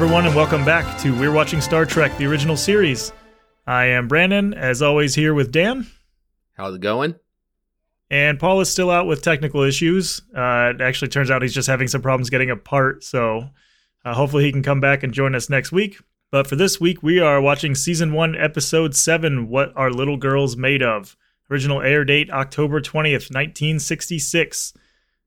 everyone, and welcome back to We're Watching Star Trek, the original series. I am Brandon, as always here with Dan. How's it going? And Paul is still out with technical issues. It actually turns out he's just having some problems getting a part, so hopefully he can come back and join us next week. But for this week, we are watching Season 1, Episode 7, What Are Little Girls Made Of? Original air date, October 20th, 1966.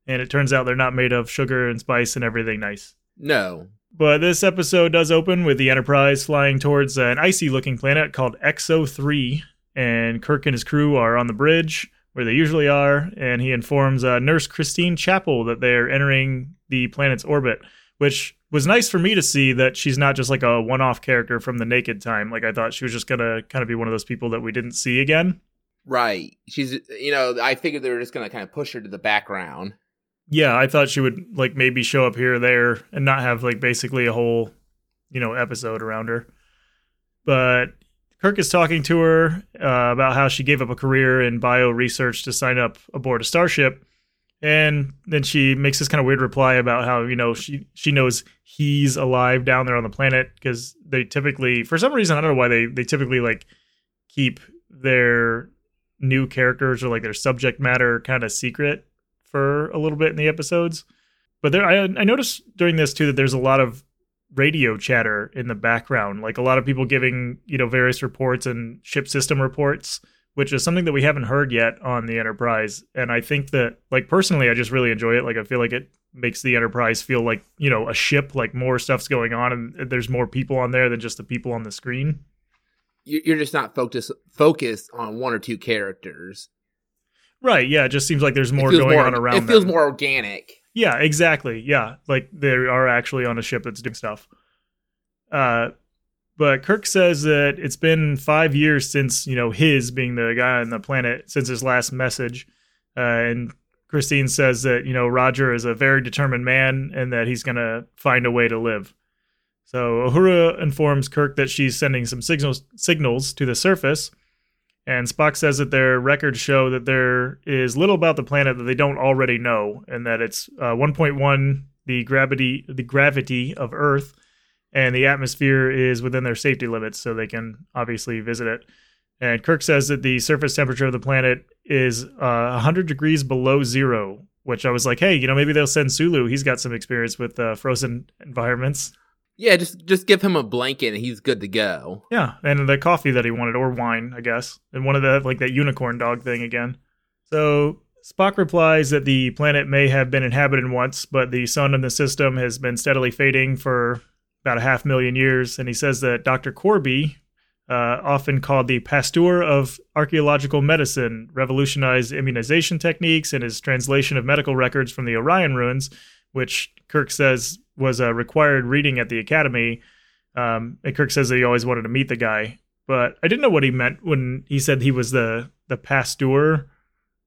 And it turns out they're not made of sugar and spice and everything nice. No. But this episode does open with the Enterprise flying towards an icy-looking planet called Exo III, and Kirk and his crew are on the bridge, where they usually are, and he informs Nurse Christine Chapel that they're entering the planet's orbit, which was nice for me to see that she's not just like a one-off character from the Naked Time. Like, I thought she was just going to kind of be one of those people that we didn't see again. Right. She's, you know, I figured they were just going to kind of push her to the background. Yeah, I thought she would, like, maybe show up here or there and not have, like, basically a whole, you know, episode around her. But Kirk is talking to her about how she gave up a career in bio research to sign up aboard a starship. And then she makes this kind of weird reply about how, you know, she knows he's alive down there on the planet because they typically, for some reason, I don't know why, they typically, like, keep their new characters or, like, their subject matter kind of secret for a little bit in the episodes. But there, I noticed during this too that there's a lot of radio chatter in the background, like a lot of people giving, you know, various reports and ship system reports, which is something that we haven't heard yet on the Enterprise. And I think that, like, personally, I just really enjoy it. Like, I feel like it makes the Enterprise feel like, you know, a ship, like more stuff's going on and there's more people on there than just the people on the screen. You're just not focused on one or two characters. Right, yeah, it just seems like there's more going on around them. It feels more organic. Yeah, exactly, yeah. Like, they are actually on a ship that's doing stuff. But Kirk says that it's been 5 years since, you know, his being the guy on the planet, since his last message. And Christine says that, you know, Roger is a very determined man and that he's going to find a way to live. So Uhura informs Kirk that she's sending some signals to the surface. And Spock says that their records show that there is little about the planet that they don't already know, and that it's 1.1 the gravity of Earth, and the atmosphere is within their safety limits, so they can obviously visit it. And Kirk says that the surface temperature of the planet is 100 degrees below zero, which I was like, hey, you know, maybe they'll send Sulu. He's got some experience with frozen environments. Yeah, just give him a blanket and he's good to go. Yeah, and the coffee that he wanted, or wine, I guess. And one of the, like, that unicorn dog thing again. So Spock replies that the planet may have been inhabited once, but the sun in the system has been steadily fading for about 500,000 years. And he says that Dr. Corby, often called the Pasteur of Archaeological Medicine, revolutionized immunization techniques and his translation of medical records from the Orion Ruins, which Kirk says was a required reading at the academy. And Kirk says that he always wanted to meet the guy, but I didn't know what he meant when he said he was the Pasteur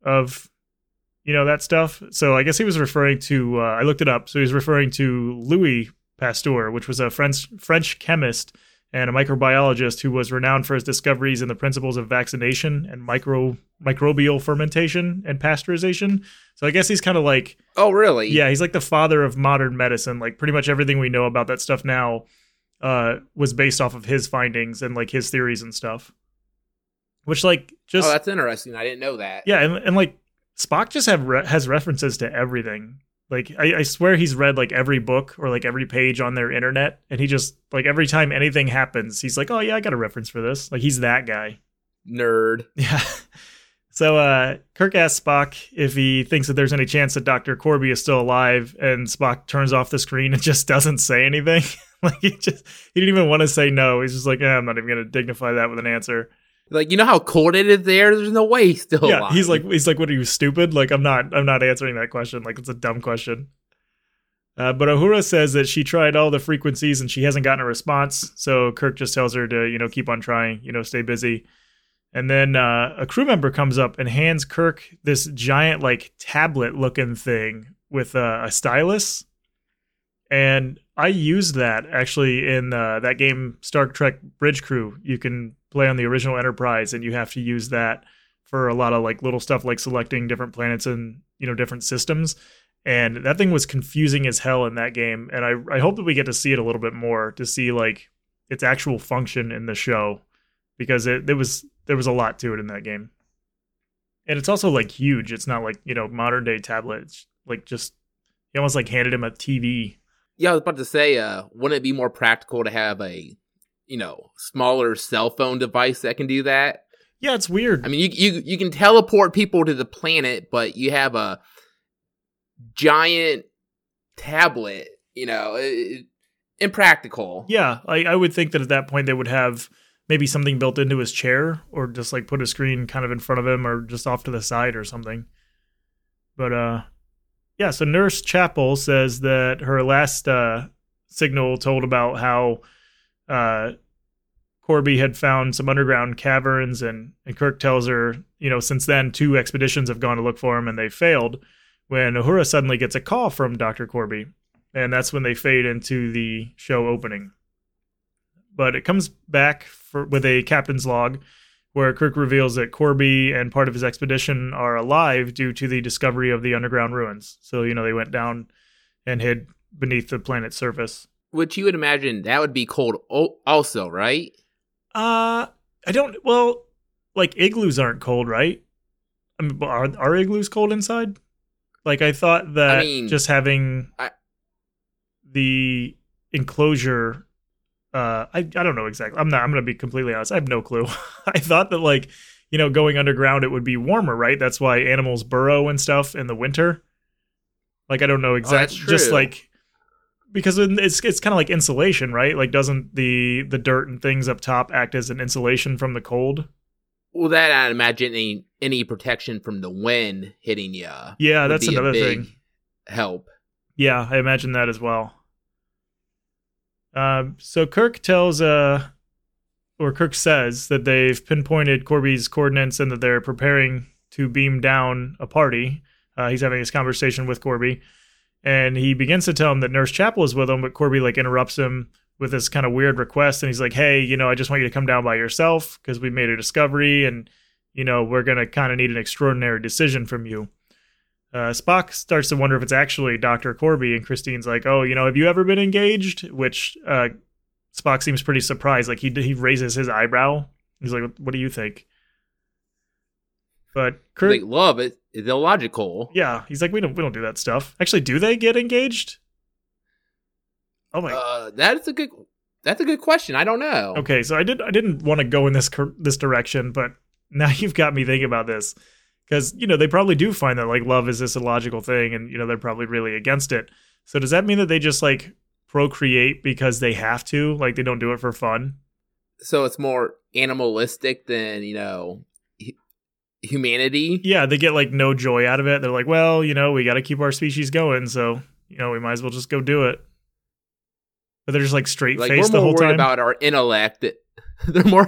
of, you know, that stuff. So I guess he was referring to, I looked it up. So he was referring to Louis Pasteur, which was a French chemist and a microbiologist who was renowned for his discoveries in the principles of vaccination and microbial fermentation and pasteurization. So I guess he's kind of like... Oh, really? Yeah, he's like the father of modern medicine. Like, pretty much everything we know about that stuff now was based off of his findings and, like, his theories and stuff. Which, like, just... Oh, that's interesting. I didn't know that. Yeah, and like, Spock just has references to everything. Like, I swear he's read, like, every book or, like, every page on their internet, and he just, like, every time anything happens, he's like, oh, yeah, I got a reference for this. Like, he's that guy. Nerd. Yeah. So Kirk asks Spock if he thinks that there's any chance that Dr. Corby is still alive, and Spock turns off the screen and just doesn't say anything. Like, he didn't even want to say no. He's just like, I'm not even going to dignify that with an answer. Like, you know how cold it is there? There's no way he's still alive. Yeah, he's like, what are you, stupid? Like, I'm not answering that question. Like, it's a dumb question. But Uhura says that she tried all the frequencies and she hasn't gotten a response. So Kirk just tells her to, you know, keep on trying, you know, stay busy. And then a crew member comes up and hands Kirk this giant, like, tablet-looking thing with a stylus. And I used that, actually, in that game Star Trek Bridge Crew. You can play on the original Enterprise, and you have to use that for a lot of, like, little stuff, like selecting different planets and, you know, different systems. And that thing was confusing as hell in that game. And I hope that we get to see it a little bit more, to see like its actual function in the show, because there was a lot to it in that game. And it's also like huge. It's not like, you know, modern day tablets. Like, just, he almost like handed him a TV. Yeah, I was about to say, wouldn't it be more practical to have a, you know, smaller cell phone device that can do that? Yeah, it's weird. I mean, you can teleport people to the planet, but you have a giant tablet, you know, impractical. Yeah, I would think that at that point they would have maybe something built into his chair, or just like put a screen kind of in front of him, or just off to the side or something. But yeah, so Nurse Chapel says that her last signal told about how Corby had found some underground caverns, and Kirk tells her, you know, since then 2 expeditions have gone to look for him and they failed, when Uhura suddenly gets a call from Dr. Corby. And that's when they fade into the show opening. But it comes back with a captain's log where Kirk reveals that Corby and part of his expedition are alive due to the discovery of the underground ruins. So, you know, they went down and hid beneath the planet's surface. Which you would imagine that would be cold also, right? Like igloos aren't cold, right? I mean, are igloos cold inside? Like, I thought that just having the enclosure, I don't know exactly. I'm going to be completely honest. I have no clue. I thought that, like, you know, going underground, it would be warmer, right? That's why animals burrow and stuff in the winter. Like, I don't know exactly. Oh, just like, because it's kind of like insulation, right? Like, doesn't the dirt and things up top act as an insulation from the cold? Well, that, I'd imagine, any protection from the wind hitting you. Yeah, that's another thing. Help. Yeah, I imagine that as well. So Kirk says that they've pinpointed Corby's coordinates and that they're preparing to beam down a party. He's having this conversation with Corby, and he begins to tell him that Nurse Chapel is with him, but Corby like interrupts him with this kind of weird request. And he's like, hey, you know, I just want you to come down by yourself because we made a discovery and, you know, we're going to kind of need an extraordinary decision from you. Spock starts to wonder if it's actually Dr. Corby, and Christine's like, oh, you know, have you ever been engaged? Which Spock seems pretty surprised. Like he raises his eyebrow. He's like, what do you think? But Kirk, like, love is illogical. Yeah. He's like, we don't do that stuff. Actually, do they get engaged? Oh my! That's a good question. I don't know. Okay, so I didn't want to go in this direction, but now you've got me thinking about this, because you know they probably do find that like love is this illogical thing, and you know they're probably really against it. So does that mean that they just like procreate because they have to, like they don't do it for fun? So it's more animalistic than, you know, humanity. Yeah, they get like no joy out of it. They're like, well, you know, we got to keep our species going, so you know we might as well just go do it. But they're just like straight faced the whole time. They're more worried about our intellect. They're more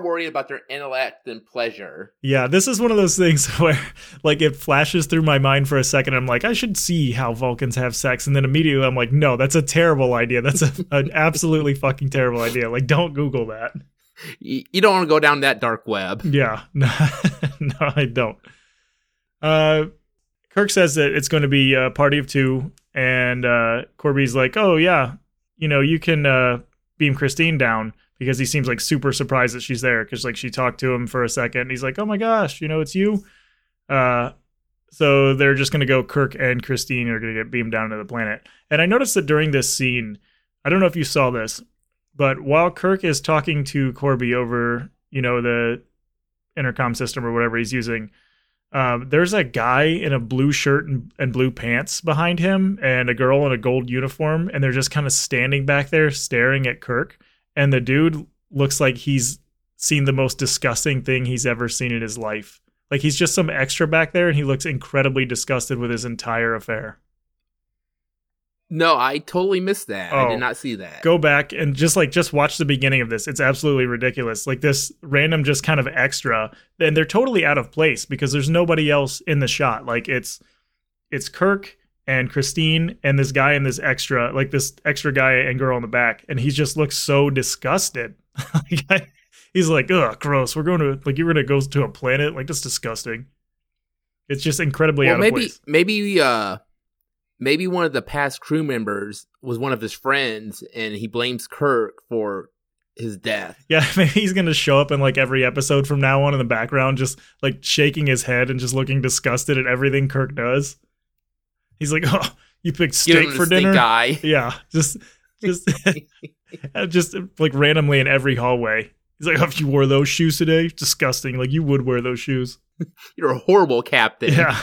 worried about their intellect than pleasure. Yeah, this is one of those things where like it flashes through my mind for a second. I'm like, I should see how Vulcans have sex, and then immediately I'm like, no, that's a terrible idea. That's an absolutely fucking terrible idea. Like, don't Google that. You don't want to go down that dark web. Yeah, no, I don't. Kirk says that it's going to be a party of 2. And Corby's like, oh, yeah, you know, you can beam Christine down, because he seems like super surprised that she's there, because like she talked to him for a second. And he's like, oh, my gosh, you know, it's you. So they're just going to go, Kirk and Christine are going to get beamed down to the planet. And I noticed that during this scene, I don't know if you saw this, but while Kirk is talking to Corby over, you know, the intercom system or whatever he's using, there's a guy in a blue shirt and blue pants behind him, and a girl in a gold uniform, and they're just kind of standing back there staring at Kirk. And the dude looks like he's seen the most disgusting thing he's ever seen in his life. Like, he's just some extra back there, and he looks incredibly disgusted with his entire affair. No, I totally missed that. Oh, I did not see that. Go back and just watch the beginning of this. It's absolutely ridiculous. Like, this random just kind of extra, and they're totally out of place because there's nobody else in the shot. Like, it's Kirk and Christine and this guy and this extra guy and girl in the back, and he just looks so disgusted. He's like, ugh, gross. You're going to go to a planet? Like, that's disgusting. It's just incredibly out of place. Maybe maybe one of the past crew members was one of his friends, and he blames Kirk for his death. Yeah, maybe he's going to show up in like every episode from now on in the background, just like shaking his head and just looking disgusted at everything Kirk does. He's like, oh, you picked steak for dinner? Eye. Yeah, just, just like randomly in every hallway. He's like, oh, you wore those shoes today? Disgusting. Like, you would wear those shoes. You're a horrible captain. Yeah.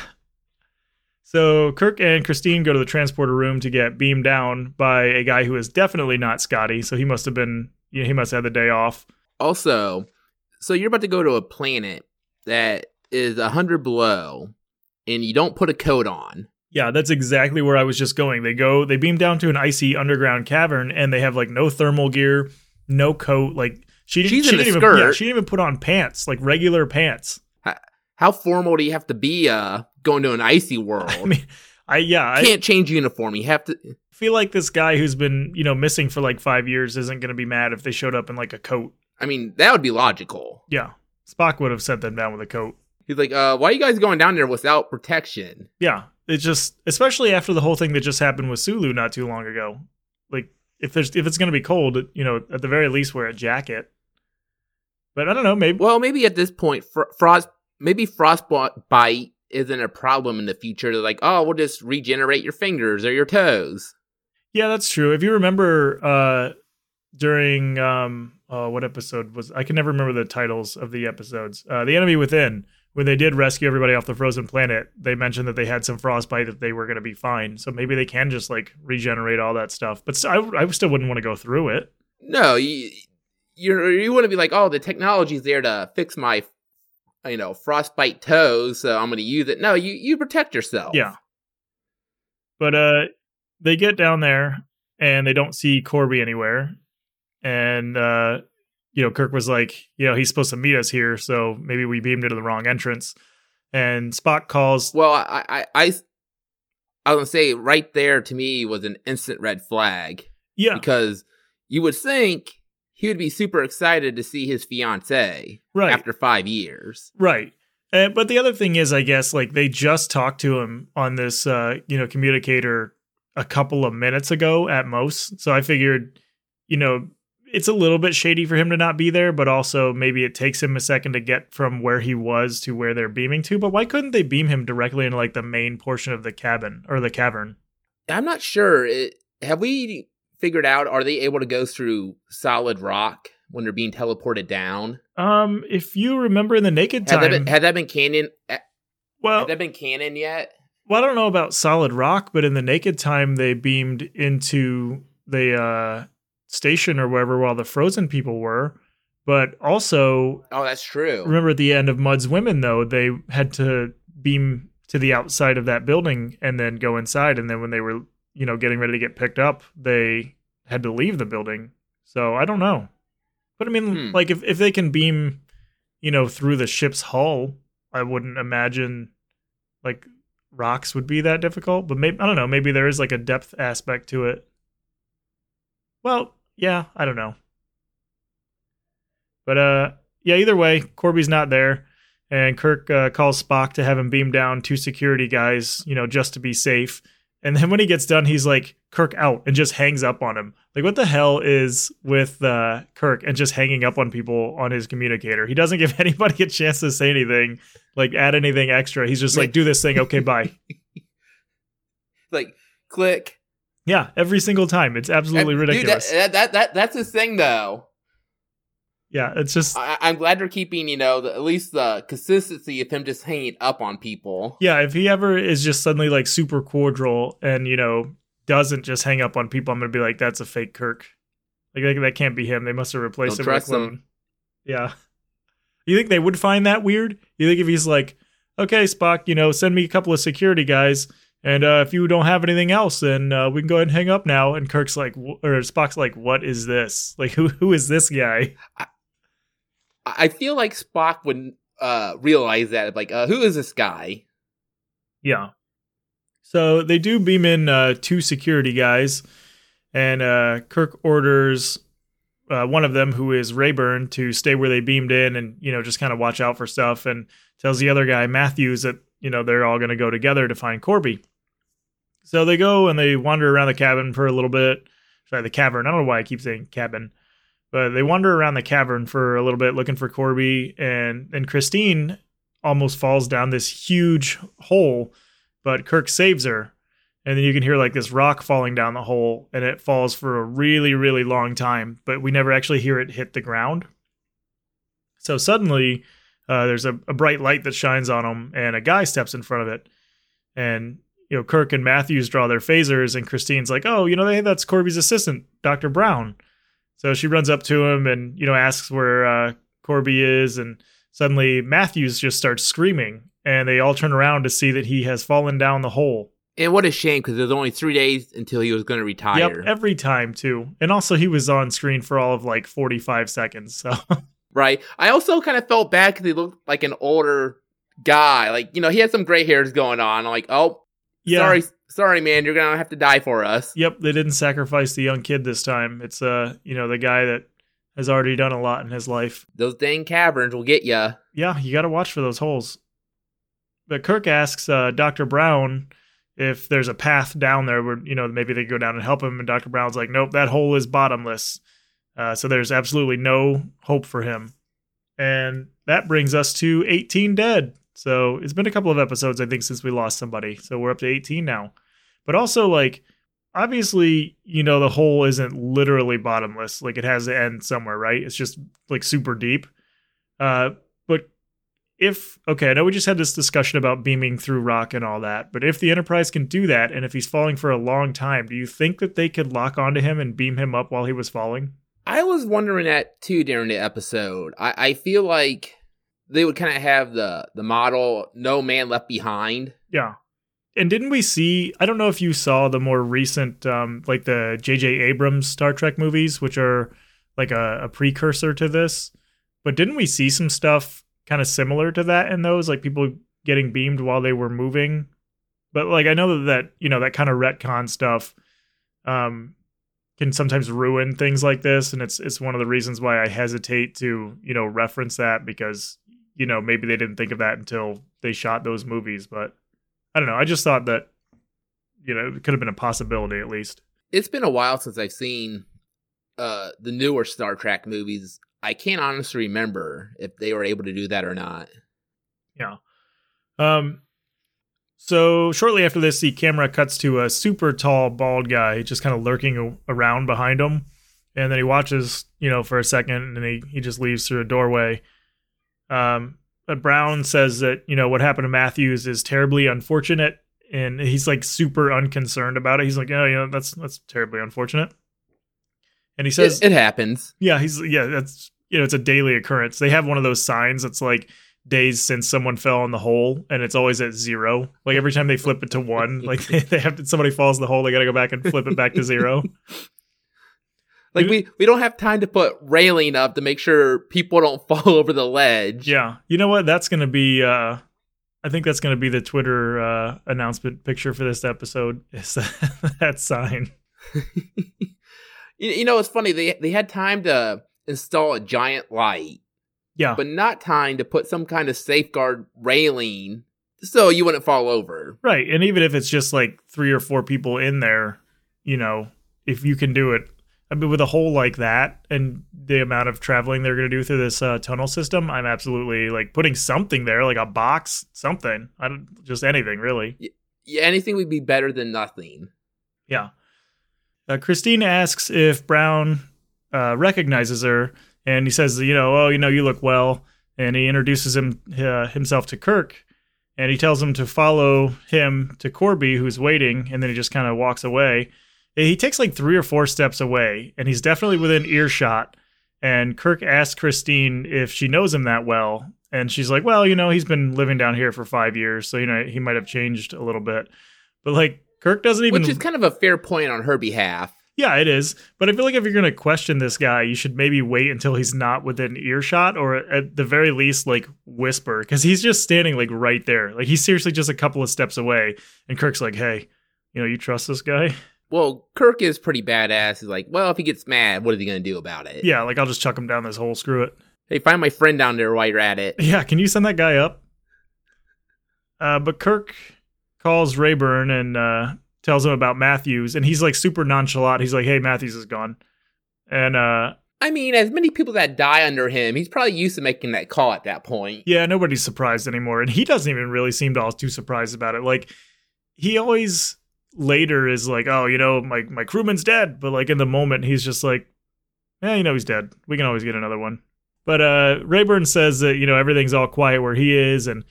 So Kirk and Christine go to the transporter room to get beamed down by a guy who is definitely not Scotty. So he must have been, you know, he must have had the day off. Also, so you're about to go to a planet that is 100 below and you don't put a coat on. Yeah, that's exactly where I was just going. They beam down to an icy underground cavern and they have like no thermal gear, no coat. Like she didn't even, yeah, she didn't even put on pants, like regular pants. How formal do you have to be going to an icy world? I mean, I can't change uniform. You have to feel like this guy who's been, you know, missing for like 5 years isn't going to be mad if they showed up in like a coat. I mean, that would be logical. Yeah. Spock would have sent them down with a coat. He's like, why are you guys going down there without protection? Yeah. It's just, especially after the whole thing that just happened with Sulu not too long ago. Like, if it's going to be cold, you know, at the very least wear a jacket. But I don't know, maybe. Well, maybe at this point, frostbite isn't a problem in the future. They're like, oh, we'll just regenerate your fingers or your toes. Yeah, that's true. If you remember during what episode was, I can never remember the titles of the episodes. The Enemy Within, when they did rescue everybody off the frozen planet, they mentioned that they had some frostbite, that they were going to be fine. So maybe they can just like regenerate all that stuff. But I still wouldn't want to go through it. No, you wouldn't be like, oh, the technology's there to fix my, you know, frostbite toes, so I'm going to use it. No, you protect yourself. Yeah. But they get down there and they don't see Corby anywhere. And, you know, Kirk was like, you know, he's supposed to meet us here, so maybe we beamed into the wrong entrance. And Spock calls. Well, I was going to say right there to me was an instant red flag. Yeah. Because you would think he would be super excited to see his fiancée after 5 years. Right. But the other thing is, I guess, like they just talked to him on this, you know, communicator a couple of minutes ago at most. So I figured, you know, it's a little bit shady for him to not be there, but also maybe it takes him a second to get from where he was to where they're beaming to. But why couldn't they beam him directly into like the main portion of the cabin or the cavern? I'm not sure. Have we figured out, are they able to go through solid rock when they're being teleported down? If you remember in the Naked Time, had that been canon? Well, had that been canon yet? Well, I don't know about solid rock, but in the Naked Time, they beamed into the station or wherever while the frozen people were. But also, oh, that's true. Remember at the end of Mudd's Women, though, they had to beam to the outside of that building and then go inside. And then when they were, you know, getting ready to get picked up, they had to leave the building. So I don't know. But I mean, like if they can beam, you know, through the ship's hull, I wouldn't imagine like rocks would be that difficult. But maybe, I don't know, maybe there is like a depth aspect to it. Well, yeah, I don't know. But yeah, either way, Corby's not there. And Kirk calls Spock to have him beam down two security guys, you know, just to be safe. And then when he gets done, he's like, Kirk out, and just hangs up on him. Like, what the hell is with Kirk and just hanging up on people on his communicator? He doesn't give anybody a chance to say anything, like add anything extra. He's just like, do this thing. Okay, bye. Like, click. Yeah, every single time. It's absolutely ridiculous. Dude, that's his thing, though. Yeah, it's just... I'm glad they're keeping, you know, at least the consistency of him just hanging up on people. Yeah, if he ever is just suddenly, like, super cordial and, you know, doesn't just hang up on people, I'm going to be like, that's a fake Kirk. Like that can't be him. They must have replaced him with him. Yeah. You think they would find that weird? You think if he's like, okay, Spock, you know, send me a couple of security guys... And if you don't have anything else, then we can go ahead and hang up now. And Kirk's like, or Spock's like, what is this? Like, who is this guy? I feel like Spock would realize that. Like, who is this guy? Yeah. So they do beam in two security guys. And Kirk orders one of them, who is Rayburn, to stay where they beamed in and, you know, just kind of watch out for stuff. And tells the other guy, Matthews, that, you know, they're all going to go together to find Corby. So they go and they wander around the cabin for a little bit. Sorry, the cavern. I don't know why I keep saying cabin. But they wander around the cavern for a little bit looking for Corby. And Christine almost falls down this huge hole. But Kirk saves her. And then you can hear like this rock falling down the hole. And it falls for a really, really long time. But we never actually hear it hit the ground. So suddenly there's a bright light that shines on them. And a guy steps in front of it. And, you know, Kirk and Matthews draw their phasers. And Christine's like, oh, you know, hey, that's Corby's assistant, Dr. Brown. So she runs up to him and, you know, asks where Corby is. And suddenly Matthews just starts screaming. And they all turn around to see that he has fallen down the hole. And what a shame, because there's only 3 days until he was going to retire. Yep, every time, too. And also, he was on screen for all of, like, 45 seconds. So right. I also kind of felt bad because he looked like an older guy. Like, you know, he had some gray hairs going on. I'm like, oh, yeah. Sorry, man, you're going to have to die for us. Yep, they didn't sacrifice the young kid this time. It's, you know, the guy that has already done a lot in his life. Those dang caverns will get ya. Yeah, you got to watch for those holes. But Kirk asks Dr. Brown if there's a path down there where, you know, maybe they go down and help him. And Dr. Brown's like, nope, that hole is bottomless. So there's absolutely no hope for him. And that brings us to 18 dead. So it's been a couple of episodes, I think, since we lost somebody. So we're up to 18 now. But also, like, obviously, you know, the hole isn't literally bottomless. Like, it has to end somewhere, right? It's just, like, super deep. But if, okay, I know we just had this discussion about beaming through rock and all that. But if the Enterprise can do that, and if he's falling for a long time, do you think that they could lock onto him and beam him up while he was falling? I was wondering that, too, during the episode. I feel like they would kind of have the model, no man left behind. Yeah. And didn't we see, I don't know if you saw the more recent, like the J.J. Abrams Star Trek movies, which are like a precursor to this. But didn't we see some stuff kind of similar to that in those? Like people getting beamed while they were moving. But like I know that, you know, that kind of retcon stuff can sometimes ruin things like this. And it's one of the reasons why I hesitate to, you know, reference that because, you know, maybe they didn't think of that until they shot those movies. But I don't know. I just thought that, you know, it could have been a possibility at least. It's been a while since I've seen the newer Star Trek movies. I can't honestly remember if they were able to do that or not. Yeah. So shortly after this, the camera cuts to a super tall, bald guy just kind of lurking around behind him. And then he watches, you know, for a second, and then he just leaves through a doorway. But Brown says that, you know, what happened to Matthews is terribly unfortunate. And he's like super unconcerned about it. He's like, oh, you know, that's terribly unfortunate. And he says it happens. Yeah. That's, you know, it's a daily occurrence. They have one of those signs that's like days since someone fell in the hole, and it's always at 0. Like every time they flip it to 1, like they have to, somebody falls in the hole, they got to go back and flip it back to 0. Like we don't have time to put railing up to make sure people don't fall over the ledge. Yeah. You know what? That's going to be, I think that's going to be the Twitter announcement picture for this episode. Is that sign. You know, it's funny. They had time to install a giant light. Yeah. But not time to put some kind of safeguard railing so you wouldn't fall over. Right. And even if it's just like 3 or 4 people in there, you know, if you can do it. I mean, with a hole like that and the amount of traveling they're going to do through this tunnel system, I'm absolutely like putting something there, like a box, something. I don't, just anything really. Yeah, anything would be better than nothing. Yeah. Christine asks if Brown recognizes her, and he says, you know, oh, you know, you look well. And he introduces himself to Kirk, and he tells him to follow him to Corby, who's waiting. And then he just kind of walks away. He takes like 3 or 4 steps away, and he's definitely within earshot. And Kirk asks Christine if she knows him that well. And she's like, well, you know, he's been living down here for 5 years. So, you know, he might have changed a little bit. But like Kirk doesn't even. Which is kind of a fair point on her behalf. Yeah, it is. But I feel like if you're going to question this guy, you should maybe wait until he's not within earshot, or at the very least, like whisper, because he's just standing like right there. Like he's seriously just a couple of steps away. And Kirk's like, hey, you know, you trust this guy? Well, Kirk is pretty badass. He's like, well, if he gets mad, what is he going to do about it? Yeah, like, I'll just chuck him down this hole. Screw it. Hey, find my friend down there while you're at it. Yeah, can you send that guy up? But Kirk calls Rayburn and tells him about Matthews, and he's like super nonchalant. He's like, hey, Matthews is gone. And I mean, as many people that die under him, he's probably used to making that call at that point. Yeah, nobody's surprised anymore. And he doesn't even really seem all too surprised about it. Like, he always later is like, oh, you know, my crewman's dead. But like in the moment, he's just like, eh, you know, he's dead. We can always get another one. But Rayburn says that, you know, everything's all quiet where he is. And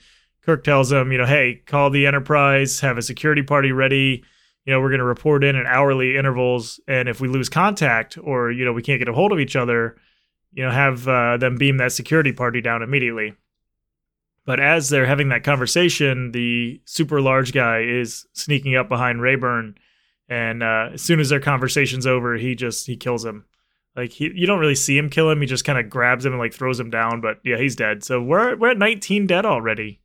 Kirk tells him, you know, hey, call the Enterprise, have a security party ready. You know, we're going to report in at hourly intervals. And if we lose contact or, you know, we can't get a hold of each other, you know, have them beam that security party down immediately. But as they're having that conversation, the super large guy is sneaking up behind Rayburn. And as soon as their conversation's over, he kills him. Like, you don't really see him kill him. He just kind of grabs him and like throws him down. But yeah, he's dead. So we're at 19 dead already.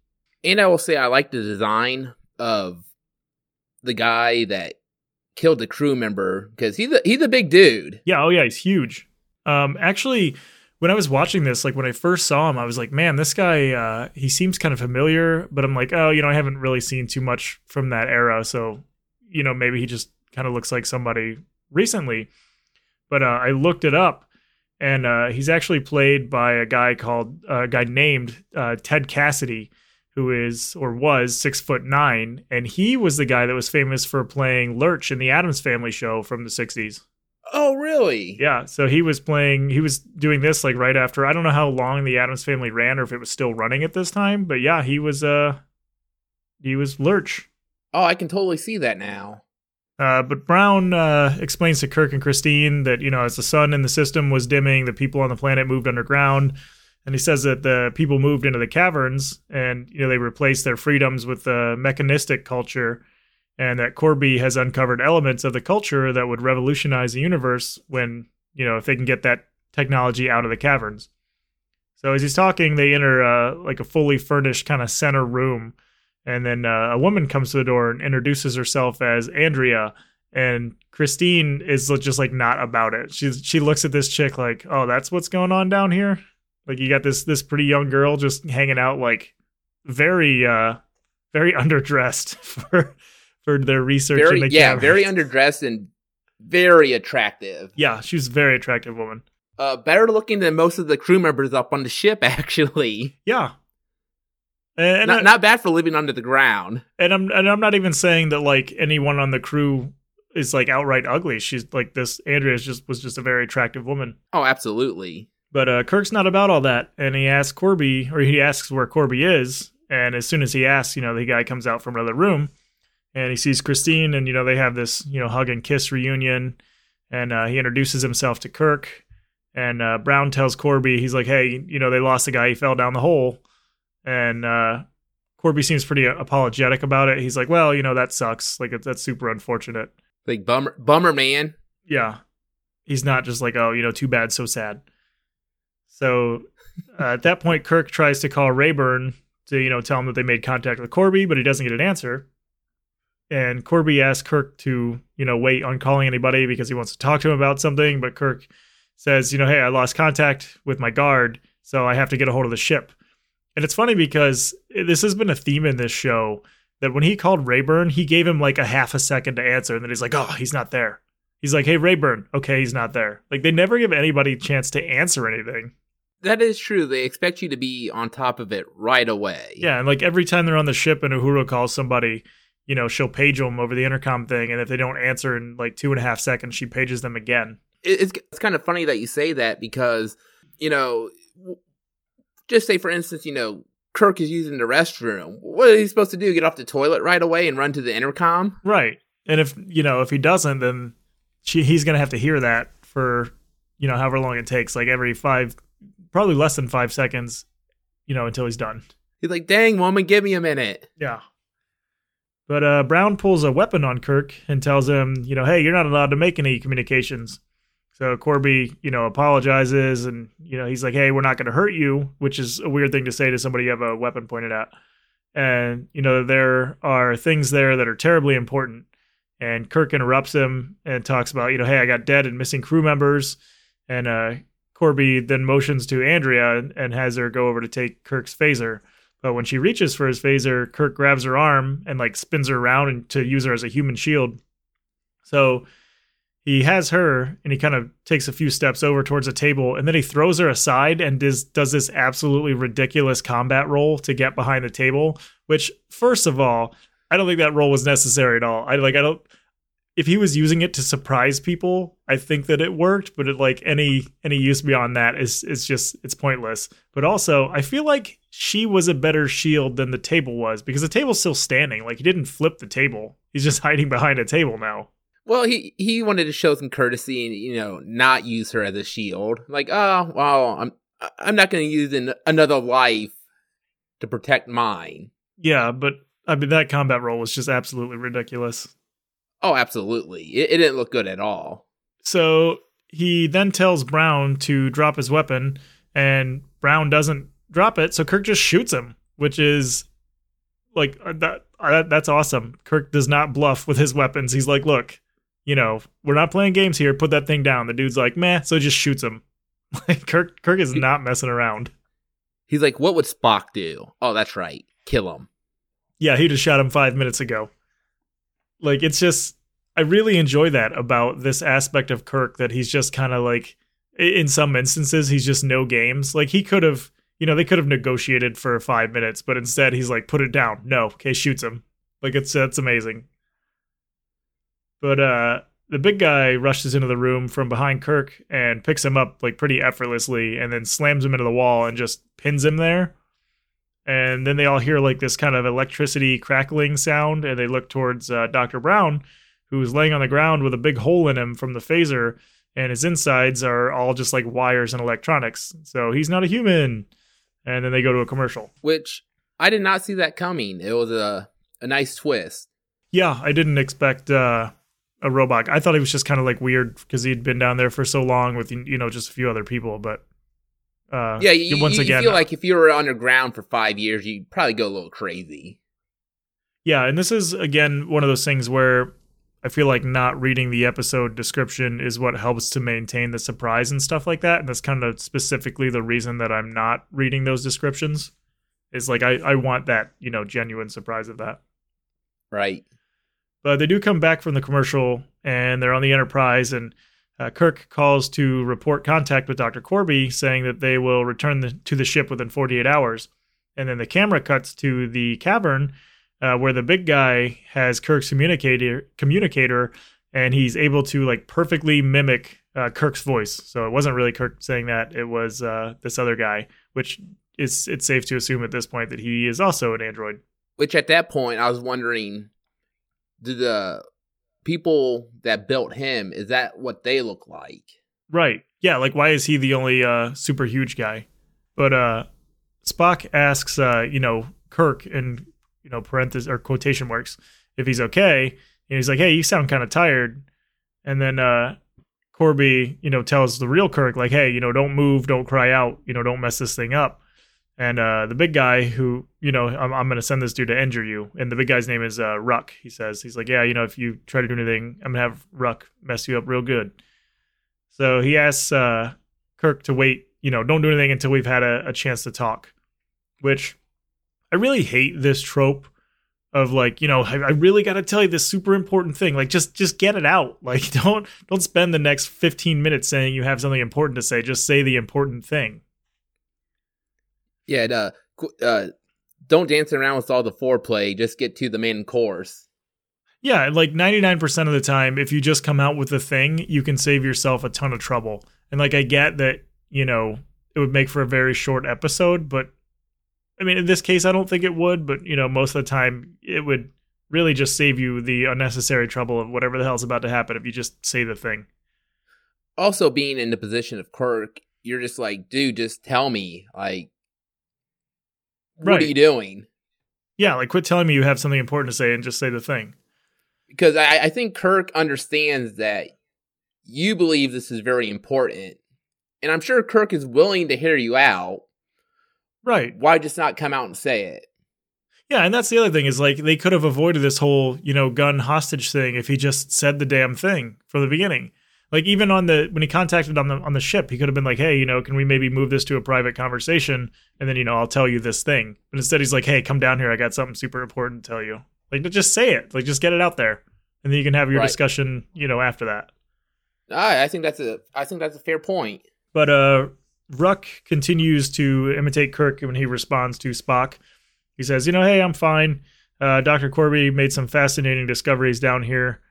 And I will say I like the design of the guy that killed the crew member, because he's a big dude. Yeah, oh yeah, he's huge. Actually, when I was watching this, like when I first saw him, I was like, man, this guy, he seems kind of familiar, but I'm like, oh, you know, I haven't really seen too much from that era. So, you know, maybe he just kind of looks like somebody recently. But I looked it up, and he's actually played by a guy named Ted Cassidy, who is or was 6'9", and he was the guy that was famous for playing Lurch in the Addams Family show from the 60s. Oh, really? Yeah. So he was doing this like right after. I don't know how long the Addams Family ran or if it was still running at this time, but yeah, he was Lurch. Oh, I can totally see that now. But Brown explains to Kirk and Christine that, you know, as the sun in the system was dimming, the people on the planet moved underground. And he says that the people moved into the caverns and, you know, they replaced their freedoms with a mechanistic culture, and that Corby has uncovered elements of the culture that would revolutionize the universe when, you know, if they can get that technology out of the caverns. So as he's talking, they enter like a fully furnished kind of center room. And then a woman comes to the door and introduces herself as Andrea. And Christine is just like not about it. She looks at this chick like, oh, that's what's going on down here? Like, you got this pretty young girl just hanging out, like, very very underdressed for their research. Very underdressed and very attractive. Yeah, she was a very attractive woman. Better looking than most of the crew members up on the ship, actually. Yeah. And not bad for living under the ground. And I'm not even saying that, like, anyone on the crew is, like, outright ugly. She's, like, this Andrea was just a very attractive woman. Oh, absolutely. But Kirk's not about all that, and he asks where Corby is, and as soon as he asks, you know, the guy comes out from another room, and he sees Christine, and, you know, they have this, you know, hug and kiss reunion, and he introduces himself to Kirk, and Brown tells Corby, he's like, hey, you know, they lost the guy, he fell down the hole, and Corby seems pretty apologetic about it. He's like, well, you know, that sucks, like, that's super unfortunate. Like, bummer, man. Yeah. He's not just like, oh, you know, too bad, so sad. So at that point, Kirk tries to call Rayburn to, you know, tell him that they made contact with Corby, but he doesn't get an answer. And Corby asks Kirk to, you know, wait on calling anybody because he wants to talk to him about something. But Kirk says, you know, hey, I lost contact with my guard, so I have to get a hold of the ship. And it's funny because this has been a theme in this show that when he called Rayburn, he gave him like a half a second to answer. And then he's like, oh, he's not there. He's like, hey, Rayburn. Okay, he's not there. Like, they never give anybody a chance to answer anything. That is true. They expect you to be on top of it right away. Yeah, and like every time they're on the ship and Uhura calls somebody, you know, she'll page them over the intercom thing. And if they don't answer in like 2.5 seconds, she pages them again. It's kind of funny that you say that because, you know, just say, for instance, you know, Kirk is using the restroom. What is he supposed to do? Get off the toilet right away and run to the intercom? Right. And if, you know, if he doesn't, then he's going to have to hear that for, you know, however long it takes, like every probably less than 5 seconds, you know, until he's done. He's like, dang, woman, give me a minute. Yeah. But Brown pulls a weapon on Kirk and tells him, you know, hey, you're not allowed to make any communications. So Corby, you know, apologizes and, you know, he's like, hey, we're not going to hurt you, which is a weird thing to say to somebody you have a weapon pointed at. And, you know, there are things there that are terribly important. And Kirk interrupts him and talks about, you know, hey, I got dead and missing crew members. And Corby then motions to Andrea and has her go over to take Kirk's phaser. But when she reaches for his phaser, Kirk grabs her arm and like spins her around and to use her as a human shield. So he has her and he kind of takes a few steps over towards a table and then he throws her aside and does this absolutely ridiculous combat roll to get behind the table, which first of all, I don't think that roll was necessary at all. If he was using it to surprise people, I think that it worked, but any use beyond that is pointless. But also, I feel like she was a better shield than the table was because the table's still standing. Like, he didn't flip the table. He's just hiding behind a table now. Well, he wanted to show some courtesy and, you know, not use her as a shield. Like, oh, well, I'm not going to use another life to protect mine. Yeah, but I mean, that combat roll was just absolutely ridiculous. Oh, absolutely. It didn't look good at all. So he then tells Brown to drop his weapon, and Brown doesn't drop it, so Kirk just shoots him, which is, like, that's awesome. Kirk does not bluff with his weapons. He's like, look, you know, we're not playing games here. Put that thing down. The dude's like, meh, so he just shoots him. Like, Kirk is not messing around. He's like, what would Spock do? Oh, that's right. Kill him. Yeah, he just shot him 5 minutes ago. Like, it's just, I really enjoy that about this aspect of Kirk, that he's just kind of like, in some instances, he's just no games. Like, he could have, you know, they could have negotiated for 5 minutes, but instead he's like, put it down. No. Okay, shoots him. Like, that's amazing. But the big guy rushes into the room from behind Kirk and picks him up, like, pretty effortlessly, and then slams him into the wall and just pins him there. And then they all hear like this kind of electricity crackling sound, and they look towards Dr. Brown, who's laying on the ground with a big hole in him from the phaser, and his insides are all just like wires and electronics. So he's not a human. And then they go to a commercial. Which I did not see that coming. It was a nice twist. Yeah, I didn't expect a robot. I thought he was just kind of like weird because he'd been down there for so long with, you know, just a few other people, but. Yeah, you feel like if you were underground for 5 years, you'd probably go a little crazy. Yeah, and this is, again, one of those things where I feel like not reading the episode description is what helps to maintain the surprise and stuff like that. And that's kind of specifically the reason that I'm not reading those descriptions. It's like I want that, you know, genuine surprise of that. Right. But they do come back from the commercial, and they're on the Enterprise, and Kirk calls to report contact with Dr. Corby, saying that they will return to the ship within 48 hours. And then the camera cuts to the cavern where the big guy has Kirk's communicator, and he's able to like perfectly mimic Kirk's voice. So it wasn't really Kirk saying that. It was this other guy, which it's safe to assume at this point that he is also an android. Which at that point, I was wondering, did the people that built him, is that what they look like? Right. Yeah, like why is he the only super huge guy? But Spock asks you know, Kirk in, you know, parentheses or quotation marks, if he's okay. And he's like, hey, you sound kind of tired. And then Corby, you know, tells the real Kirk, like, hey, you know, don't move, don't cry out, you know, don't mess this thing up. And the big guy who, you know, I'm going to send this dude to injure you. And the big guy's name is Ruck, he says. He's like, yeah, you know, if you try to do anything, I'm going to have Ruck mess you up real good. So he asks Kirk to wait, you know, don't do anything until we've had a chance to talk. Which I really hate this trope of like, you know, I really got to tell you this super important thing. Like, just get it out. Like, don't spend the next 15 minutes saying you have something important to say. Just say the important thing. Yeah, don't dance around with all the foreplay. Just get to the main course. Yeah, like 99% of the time, if you just come out with the thing, you can save yourself a ton of trouble. And like, I get that, you know, it would make for a very short episode, but I mean, in this case, I don't think it would. But, you know, most of the time, it would really just save you the unnecessary trouble of whatever the hell's about to happen if you just say the thing. Also, being in the position of Kirk, you're just like, dude, just tell me, like. What right. Are you doing? Yeah, like quit telling me you have something important to say and just say the thing. Because I think Kirk understands that you believe this is very important. And I'm sure Kirk is willing to hear you out. Right. Why just not come out and say it? Yeah, and that's the other thing is like they could have avoided this whole, you know, gun hostage thing if he just said the damn thing from the beginning. Like, even on the, when he contacted them on the ship, he could have been like, hey, you know, can we maybe move this to a private conversation? And then, you know, I'll tell you this thing. But instead he's like, hey, come down here. I got something super important to tell you. Like, just say it. Like, just get it out there. And then you can have your discussion, you know, after that. I think that's a fair point. But Ruck continues to imitate Kirk when he responds to Spock. He says, you know, hey, I'm fine. Dr. Corby made some fascinating discoveries down here.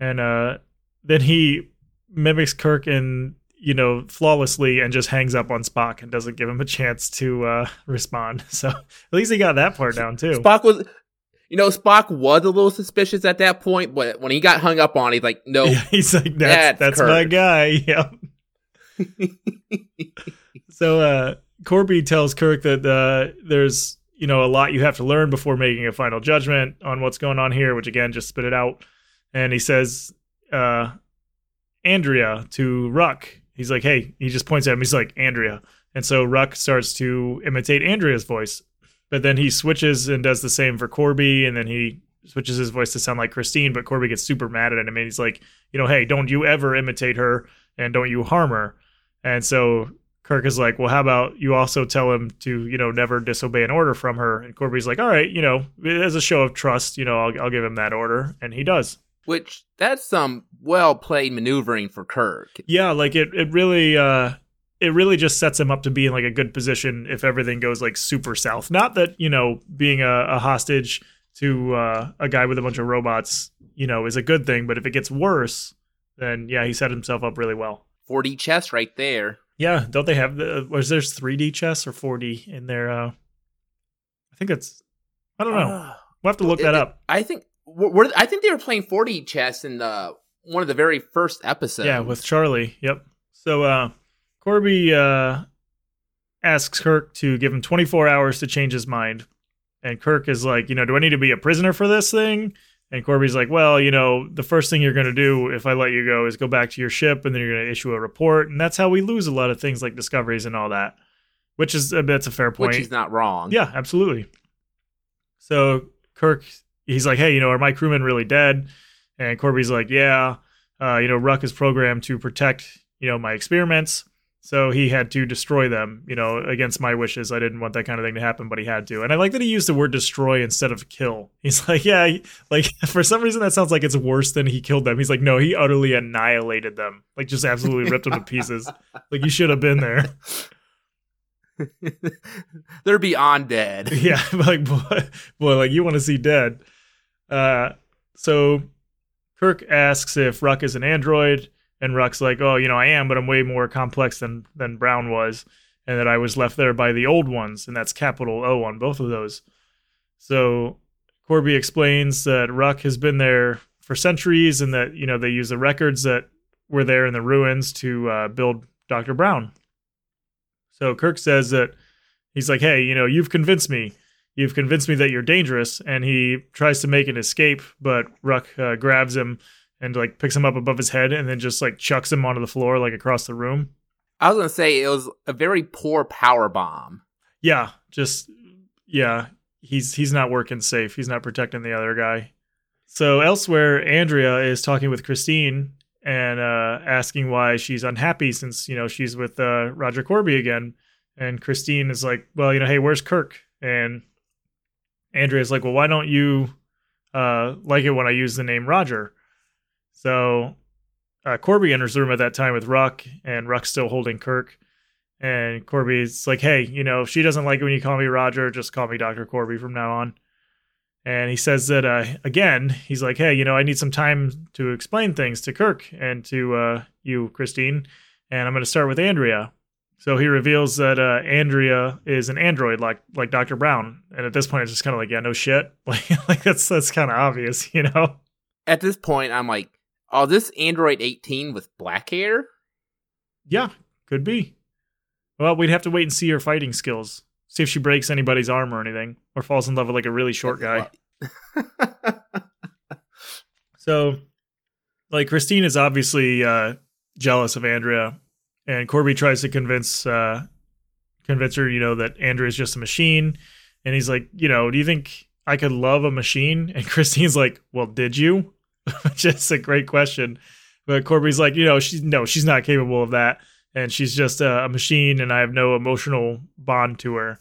And then he mimics Kirk and, you know, flawlessly, and just hangs up on Spock and doesn't give him a chance to respond. So at least he got that part down too. Spock was a little suspicious at that point, but when he got hung up on, he's like, no, yeah, he's like, that's my guy. Yeah. So Corby tells Kirk that there's, you know, a lot you have to learn before making a final judgment on what's going on here, which again, just spit it out. And he says, Andrea to Ruck. He's like, hey, he just points at him. He's like, Andrea. And so Ruck starts to imitate Andrea's voice, but then he switches and does the same for Corby. And then he switches his voice to sound like Christine, but Corby gets super mad at him. And he's like, you know, hey, don't you ever imitate her and don't you harm her. And so Kirk is like, well, how about you also tell him to, you know, never disobey an order from her. And Corby's like, all right, you know, as a show of trust, you know, I'll give him that order. And he does. Which, that's some well-played maneuvering for Kirk. Yeah, like, it really just sets him up to be in, like, a good position if everything goes, like, super south. Not that, you know, being a hostage to a guy with a bunch of robots, you know, is a good thing. But if it gets worse, then, yeah, he set himself up really well. 4D chess right there. Yeah, don't they have was there 3D chess or 4D in their... I think that's... I don't know. We'll have to look that up. I think they were playing 4D chess in one of the very first episodes. Yeah, with Charlie. Yep. So Corby asks Kirk to give him 24 hours to change his mind. And Kirk is like, you know, do I need to be a prisoner for this thing? And Corby's like, well, you know, the first thing you're going to do if I let you go is go back to your ship, and then you're going to issue a report. And that's how we lose a lot of things like discoveries and all that, which is that's a fair point. Which is not wrong. Yeah, absolutely. So Kirk... He's like, hey, you know, are my crewmen really dead? And Corby's like, yeah, you know, Ruck is programmed to protect, you know, my experiments. So he had to destroy them, you know, against my wishes. I didn't want that kind of thing to happen, but he had to. And I like that he used the word destroy instead of kill. He's like, yeah, like for some reason that sounds like it's worse than he killed them. He's like, no, he utterly annihilated them, like just absolutely ripped them to pieces. Like, you should have been there. They're beyond dead. Yeah, like, boy, like, you want to see dead. So Kirk asks if Ruck is an android, and Ruck's like, oh, you know, I am, but I'm way more complex than Brown was, and that I was left there by the old ones, and that's capital O on both of those. So Corby explains that Ruck has been there for centuries, and that, you know, they use the records that were there in the ruins to build Dr. Brown. So Kirk says that he's like, hey, you know, you've convinced me that you're dangerous. And he tries to make an escape, but Ruck grabs him and like picks him up above his head and then just like chucks him onto the floor, like across the room. I was going to say it was a very poor power bomb. Yeah. He's not working safe. He's not protecting the other guy. So elsewhere, Andrea is talking with Christine and asking why she's unhappy since, you know, she's with Roger Corby again. And Christine is like, well, you know, hey, where's Kirk? And Andrea's like, well, why don't you like it when I use the name Roger? So Corby enters the room at that time with Ruck, and Ruck's still holding Kirk. And Corby's like, hey, you know, if she doesn't like it when you call me Roger, just call me Dr. Corby from now on. And he says that, again, he's like, hey, you know, I need some time to explain things to Kirk and to you, Christine, and I'm going to start with Andrea. So he reveals that Andrea is an android like Dr. Brown. And at this point, it's just kind of like, yeah, no shit. Like that's kind of obvious, you know? At this point, I'm like, oh, this Android 18 with black hair? Yeah, could be. Well, we'd have to wait and see her fighting skills. See if she breaks anybody's arm or anything, or falls in love with like a really short guy. So, like, Christine is obviously jealous of Andrea, and Corby tries to convince her, you know, that Andrea's just a machine. And he's like, you know, do you think I could love a machine? And Christine's like, well, did you? Which is a great question. But Corby's like, you know, she's not capable of that. And she's just a machine, and I have no emotional bond to her.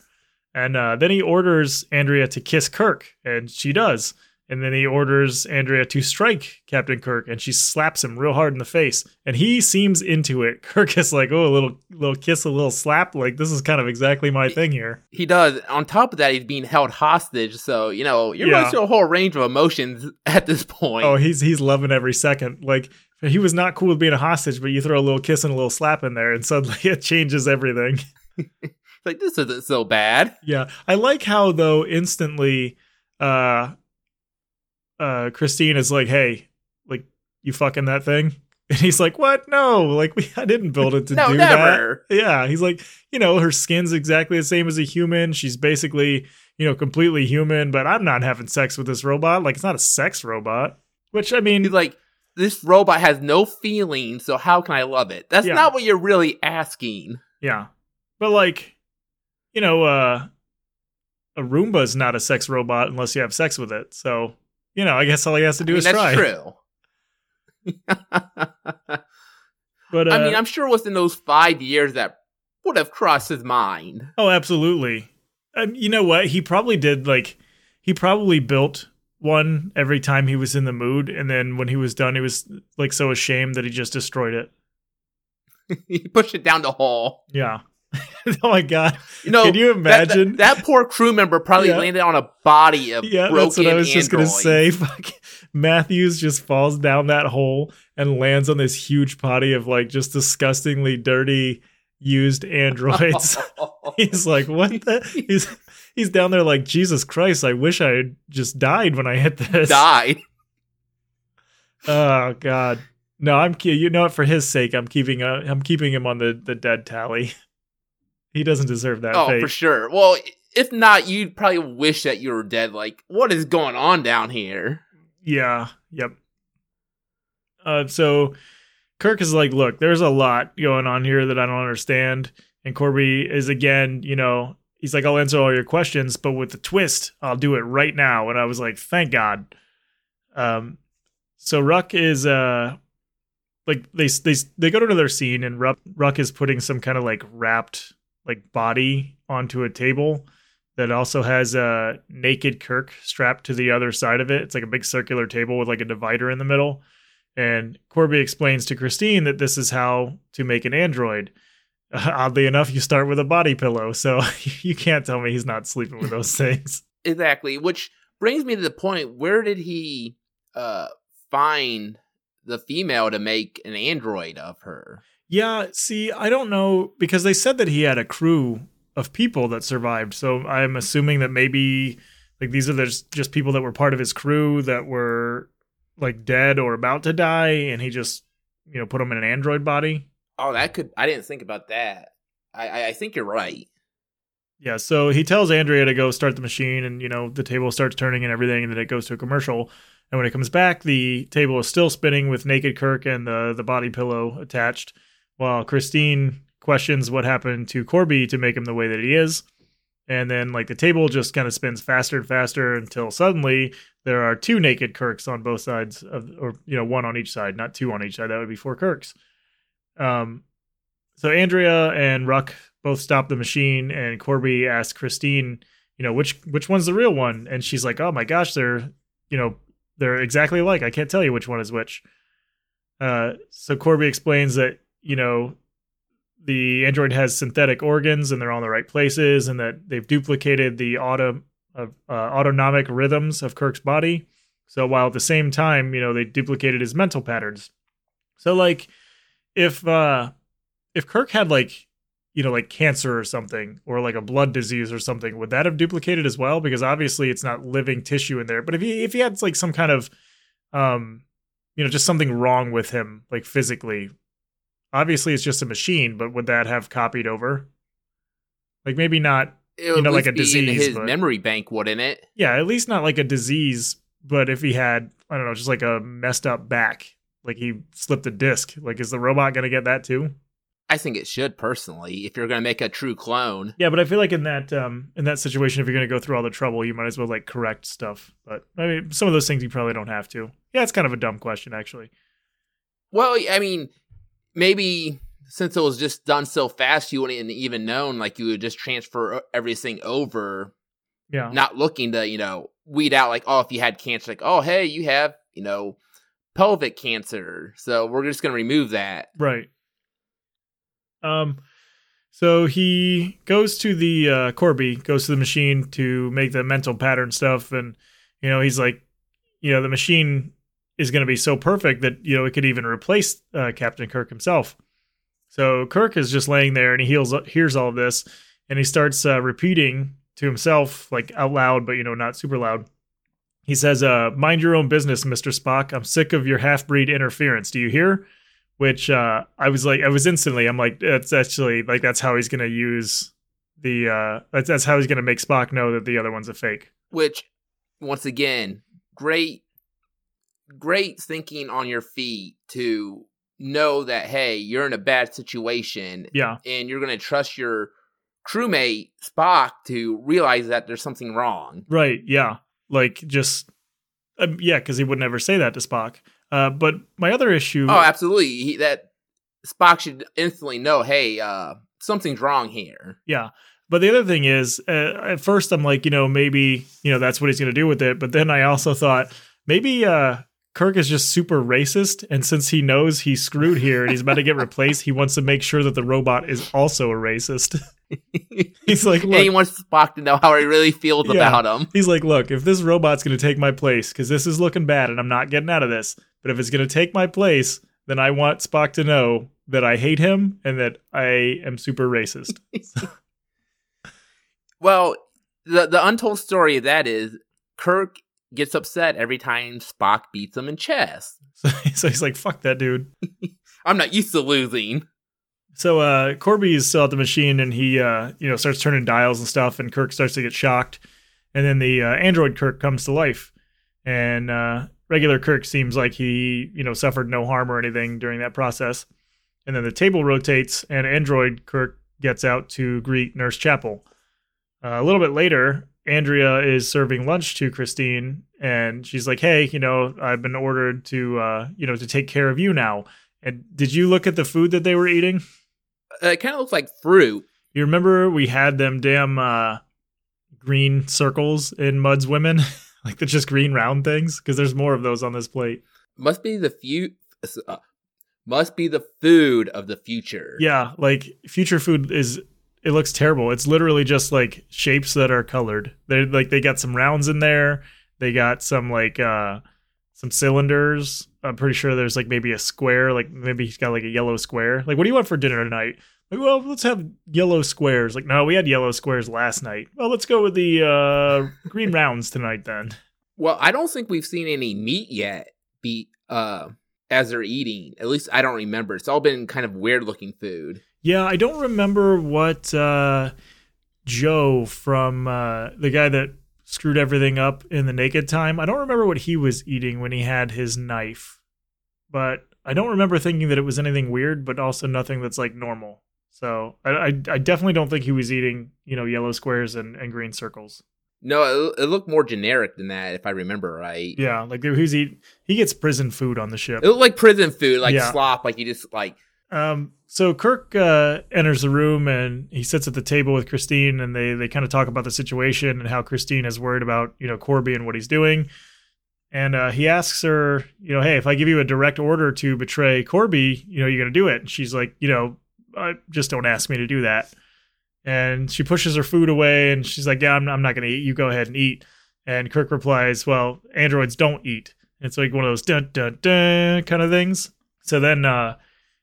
And then he orders Andrea to kiss Kirk, and she does. And then he orders Andrea to strike Captain Kirk, and she slaps him real hard in the face. And he seems into it. Kirk is like, oh, a little kiss, a little slap. Like, this is kind of exactly my thing here. He does. On top of that, he's being held hostage. So, you know, you're going through a whole range of emotions at this point. Oh, he's loving every second. Like, he was not cool with being a hostage, but you throw a little kiss and a little slap in there, and suddenly it changes everything. It's like, this isn't so bad. Yeah. I like how, though, instantly... Christine is like, hey, like, you fucking that thing? And he's like, what? No, like, I didn't build it to do never. That. Yeah, he's like, you know, her skin's exactly the same as a human. She's basically, you know, completely human, but I'm not having sex with this robot. Like, it's not a sex robot, which, I mean. He's like, this robot has no feelings, so how can I love it? That's not what you're really asking. Yeah. But, like, you know, a Roomba's not a sex robot unless you have sex with it, so. You know, I guess all he has to do is try. That's true. But I mean, I'm sure within those 5 years that would have crossed his mind. Oh, absolutely. You know what? He probably did. Like, he probably built one every time he was in the mood, and then when he was done, he was like so ashamed that he just destroyed it. He pushed it down the hall. Yeah. Oh my God! You know, can you imagine that poor crew member probably landed on a body of broken that's what I was androids. Just gonna say. Fuck, Matthews just falls down that hole and lands on this huge potty of like just disgustingly dirty used androids. He's like, what the? He's down there like, Jesus Christ! I wish I had just died when I hit this. Died. Oh God! No, I'm you know what? For his sake, I'm keeping him on the dead tally. He doesn't deserve that fate. Oh, for sure. Well, if not, you'd probably wish that you were dead. Like, what is going on down here? Yeah. Yep. So Kirk is like, look, there's a lot going on here that I don't understand. And Corby is again, you know, he's like, I'll answer all your questions, but with the twist, I'll do it right now. And I was like, thank God. So Ruck is... like, they go to another scene, and Ruck is putting some kind of, like, wrapped... like body onto a table that also has a naked Kirk strapped to the other side of it. It's like a big circular table with like a divider in the middle. And Corby explains to Christine that this is how to make an android. Oddly enough, you start with a body pillow. So you can't tell me he's not sleeping with those things. Exactly. Which brings me to the point. Where did he find the female to make an android of her? Yeah, see, I don't know, because they said that he had a crew of people that survived, so I'm assuming that maybe, like, these are just people that were part of his crew that were, like, dead or about to die, and he just, you know, put them in an android body. Oh, I didn't think about that. I think you're right. Yeah, so he tells Andrea to go start the machine, and, you know, the table starts turning and everything, and then it goes to a commercial. And when it comes back, the table is still spinning with naked Kirk and the body pillow attached. Well, Christine questions what happened to Corby to make him the way that he is. And then, like, the table just kind of spins faster and faster until suddenly there are two naked Kirks on both sides of, or, you know, one on each side, not two on each side. That would be four Kirks. So Andrea and Ruck both stop the machine, and Corby asks Christine, you know, which one's the real one? And she's like, oh my gosh, they're exactly alike. I can't tell you which one is which. So Corby explains that, you know, the android has synthetic organs and they're all in the right places, and that they've duplicated the autonomic rhythms of Kirk's body. So while at the same time, you know, they duplicated his mental patterns. So, like, if Kirk had, like, you know, like cancer or something, or like a blood disease or something, would that have duplicated as well? Because obviously it's not living tissue in there. But if he had like some kind of, you know, just something wrong with him, like physically, obviously it's just a machine, but would that have copied over? Like, maybe not, you know, like a disease. His memory bank, wouldn't it? Yeah, at least not like a disease, but if he had, I don't know, just like a messed up back, like he slipped a disc, like, is the robot going to get that too? I think it should, personally, if you're going to make a true clone. Yeah, but I feel like in that situation, if you're going to go through all the trouble, you might as well, like, correct stuff. But I mean, some of those things you probably don't have to. Yeah, it's kind of a dumb question, actually. Well, I mean, maybe since it was just done so fast, you wouldn't even know, like, you would just transfer everything over. Yeah. Not looking to, you know, weed out, like, oh, if you had cancer, like, oh, hey, you have, you know, pelvic cancer, so we're just going to remove that. Right. So he goes to the, Corby goes to the machine to make the mental pattern stuff. And, you know, he's like, you know, the machine is going to be so perfect that, you know, it could even replace Captain Kirk himself. So Kirk is just laying there and he hears all of this, and he starts repeating to himself, like, out loud, but, you know, not super loud. He says, mind your own business, Mr. Spock. I'm sick of your half-breed interference. Do you hear? Which I was instantly, that's actually, like, that's how he's going to use the, that's how he's going to make Spock know that the other one's a fake. Which, once again, great thinking on your feet to know that, hey, you're in a bad situation. Yeah. And you're going to trust your crewmate, Spock, to realize that there's something wrong. Right, yeah. Like, just, because he would never say that to Spock. But my other issue... Oh, absolutely. That Spock should instantly know, hey, something's wrong here. Yeah. But the other thing is, at first I'm like, you know, maybe, you know, that's what he's going to do with it. But then I also thought, maybe Kirk is just super racist. And since he knows he's screwed here and he's about to get replaced, he wants to make sure that the robot is also a racist. He's like, look, and he wants Spock to know how he really feels about him. He's like, look, if this robot's going to take my place, because this is looking bad and I'm not getting out of this, but if it's going to take my place, then I want Spock to know that I hate him and that I am super racist. Well, the untold story of that is Kirk gets upset every time Spock beats him in chess. So he's like, fuck that dude. I'm not used to losing. So Corby is still at the machine, and he starts turning dials and stuff, and Kirk starts to get shocked. And then the android Kirk comes to life, and regular Kirk seems like he, you know, suffered no harm or anything during that process. And then the table rotates, and android Kirk gets out to greet Nurse Chapel. A little bit later, Andrea is serving lunch to Christine, and she's like, hey, you know, I've been ordered to, to take care of you now. And did you look at the food that they were eating? It kind of looks like fruit. You remember we had them damn green circles in Mudd's Women? Like, they're just green round things? Because there's more of those on this plate. Must be the food of the future. Yeah, like, future food is... It looks terrible. It's literally just, like, shapes that are colored. They're, like, they got some rounds in there. They got some, like, some cylinders. I'm pretty sure there's, like, maybe a square. Like, maybe he's got, like, a yellow square. Like, what do you want for dinner tonight? Like, well, let's have yellow squares. Like, no, we had yellow squares last night. Well, let's go with the green rounds tonight, then. Well, I don't think we've seen any meat yet as they're eating. At least I don't remember. It's all been kind of weird-looking food. Yeah, I don't remember what Joe from the guy that screwed everything up in the Naked Time. I don't remember what he was eating when he had his knife, but I don't remember thinking that it was anything weird, but also nothing that's like normal. So I definitely don't think he was eating, you know, yellow squares and green circles. No, it looked more generic than that, if I remember right. Yeah, like he gets prison food on the ship. It looked like prison food, like slop, like you just like. So Kirk enters the room and he sits at the table with Christine, and they kind of talk about the situation and how Christine is worried about, you know, Corby and what he's doing. And he asks her, you know, hey, if I give you a direct order to betray Corby, you know, you're going to do it. And she's like, you know, just don't ask me to do that. And she pushes her food away and she's like, yeah, I'm not going to eat. You go ahead and eat. And Kirk replies, well, androids don't eat. And it's like one of those dun dun dun kind of things. So then,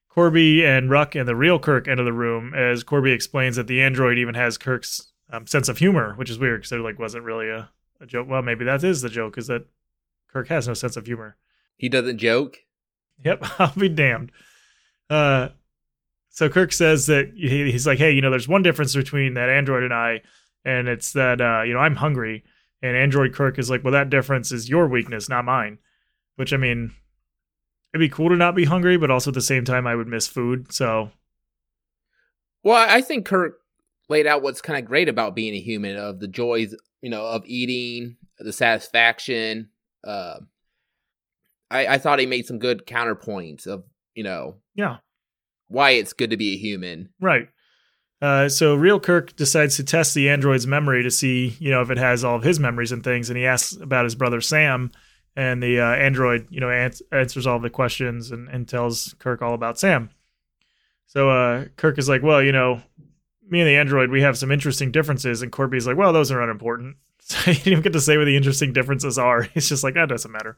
Corby and Ruck and the real Kirk enter the room as Corby explains that the android even has Kirk's sense of humor, which is weird because there like wasn't really a joke. Well, maybe that is the joke, is that Kirk has no sense of humor. He doesn't joke? Yep, I'll be damned. So Kirk says that he's like, hey, you know, there's one difference between that android and I, and it's that, you know, I'm hungry. And android Kirk is like, well, that difference is your weakness, not mine. Which, I mean... It'd be cool to not be hungry, but also at the same time, I would miss food. So, well, I think Kirk laid out what's kind of great about being a human, of the joys, you know, of eating, the satisfaction. I thought he made some good counterpoints of you know, why it's good to be a human. Right. So Real Kirk decides to test the android's memory to see, you know, if it has all of his memories and things. And he asks about his brother, Sam, and the android, you know, answers all the questions and tells Kirk all about Sam. So Kirk is like, well, you know, me and the android, we have some interesting differences. And Corby's like, well, those are unimportant. So he didn't even get to say what the interesting differences are. He's just like, that doesn't matter.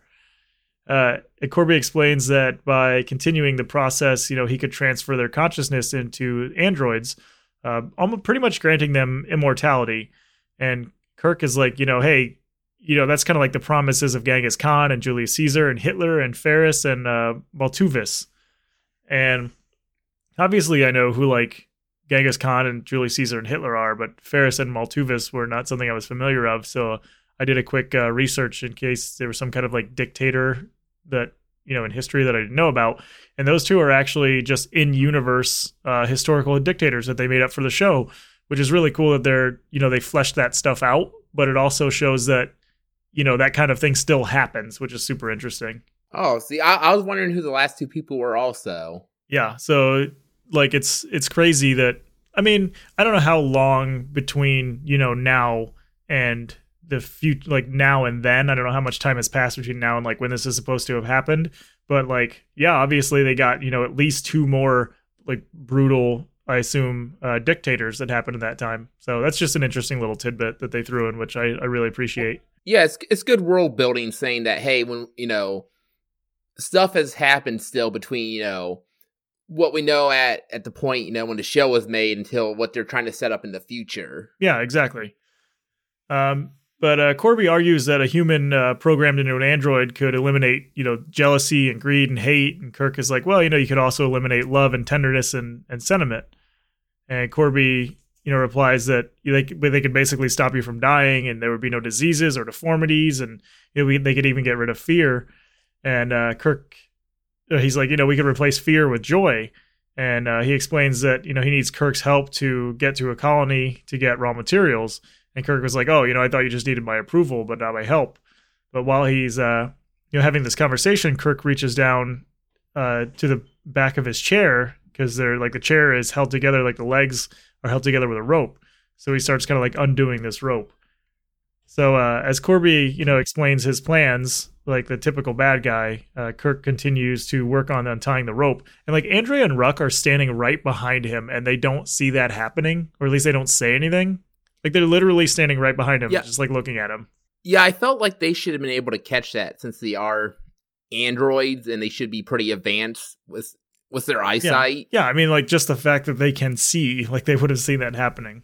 Corby explains that by continuing the process, you know, he could transfer their consciousness into androids, almost pretty much granting them immortality. And Kirk is like, you know, hey, you know, that's kind of like the promises of Genghis Khan and Julius Caesar and Hitler and Ferris and Maltuvis. And obviously I know who like Genghis Khan and Julius Caesar and Hitler are, but Ferris and Maltuvis were not something I was familiar of. So I did a quick research in case there was some kind of like dictator that, you know, in history that I didn't know about. And those two are actually just in-universe historical dictators that they made up for the show, which is really cool that they're, you know, they fleshed that stuff out, but it also shows that, you know, that kind of thing still happens, which is super interesting. Oh, see, I was wondering who the last two people were also. Yeah. So like, it's crazy that, I mean, I don't know how long between, you know, now and the future, like now and then, I don't know how much time has passed between now and like when this is supposed to have happened, but like, yeah, obviously they got, you know, at least two more like brutal, I assume, dictators that happened at that time. So that's just an interesting little tidbit that they threw in, which I really appreciate. Yeah. It's good world building saying that, hey, when, you know, stuff has happened still between, you know, what we know at the point, you know, when the show was made until what they're trying to set up in the future. Yeah, exactly. But Corby argues that a human programmed into an android could eliminate, you know, jealousy and greed and hate. And Kirk is like, well, you know, you could also eliminate love and tenderness and sentiment. And Corby, you know, replies that they could basically stop you from dying and there would be no diseases or deformities. And, you know, they could even get rid of fear. And Kirk, he's like, you know, we could replace fear with joy. And he explains that, you know, he needs Kirk's help to get to a colony to get raw materials. And Kirk was like, oh, you know, I thought you just needed my approval, but not my help. But while he's, you know, having this conversation, Kirk reaches down to the back of his chair because they're like the chair is held together, like the legs are held together with a rope. So he starts kind of like undoing this rope. So as Corby, you know, explains his plans, like the typical bad guy, Kirk continues to work on untying the rope. And like Andrea and Ruck are standing right behind him and they don't see that happening, or at least they don't say anything. Like, they're literally standing right behind him, just, like, looking at him. Yeah, I felt like they should have been able to catch that since they are androids and they should be pretty advanced with their eyesight. Yeah, I mean, like, just the fact that they can see, like, they would have seen that happening.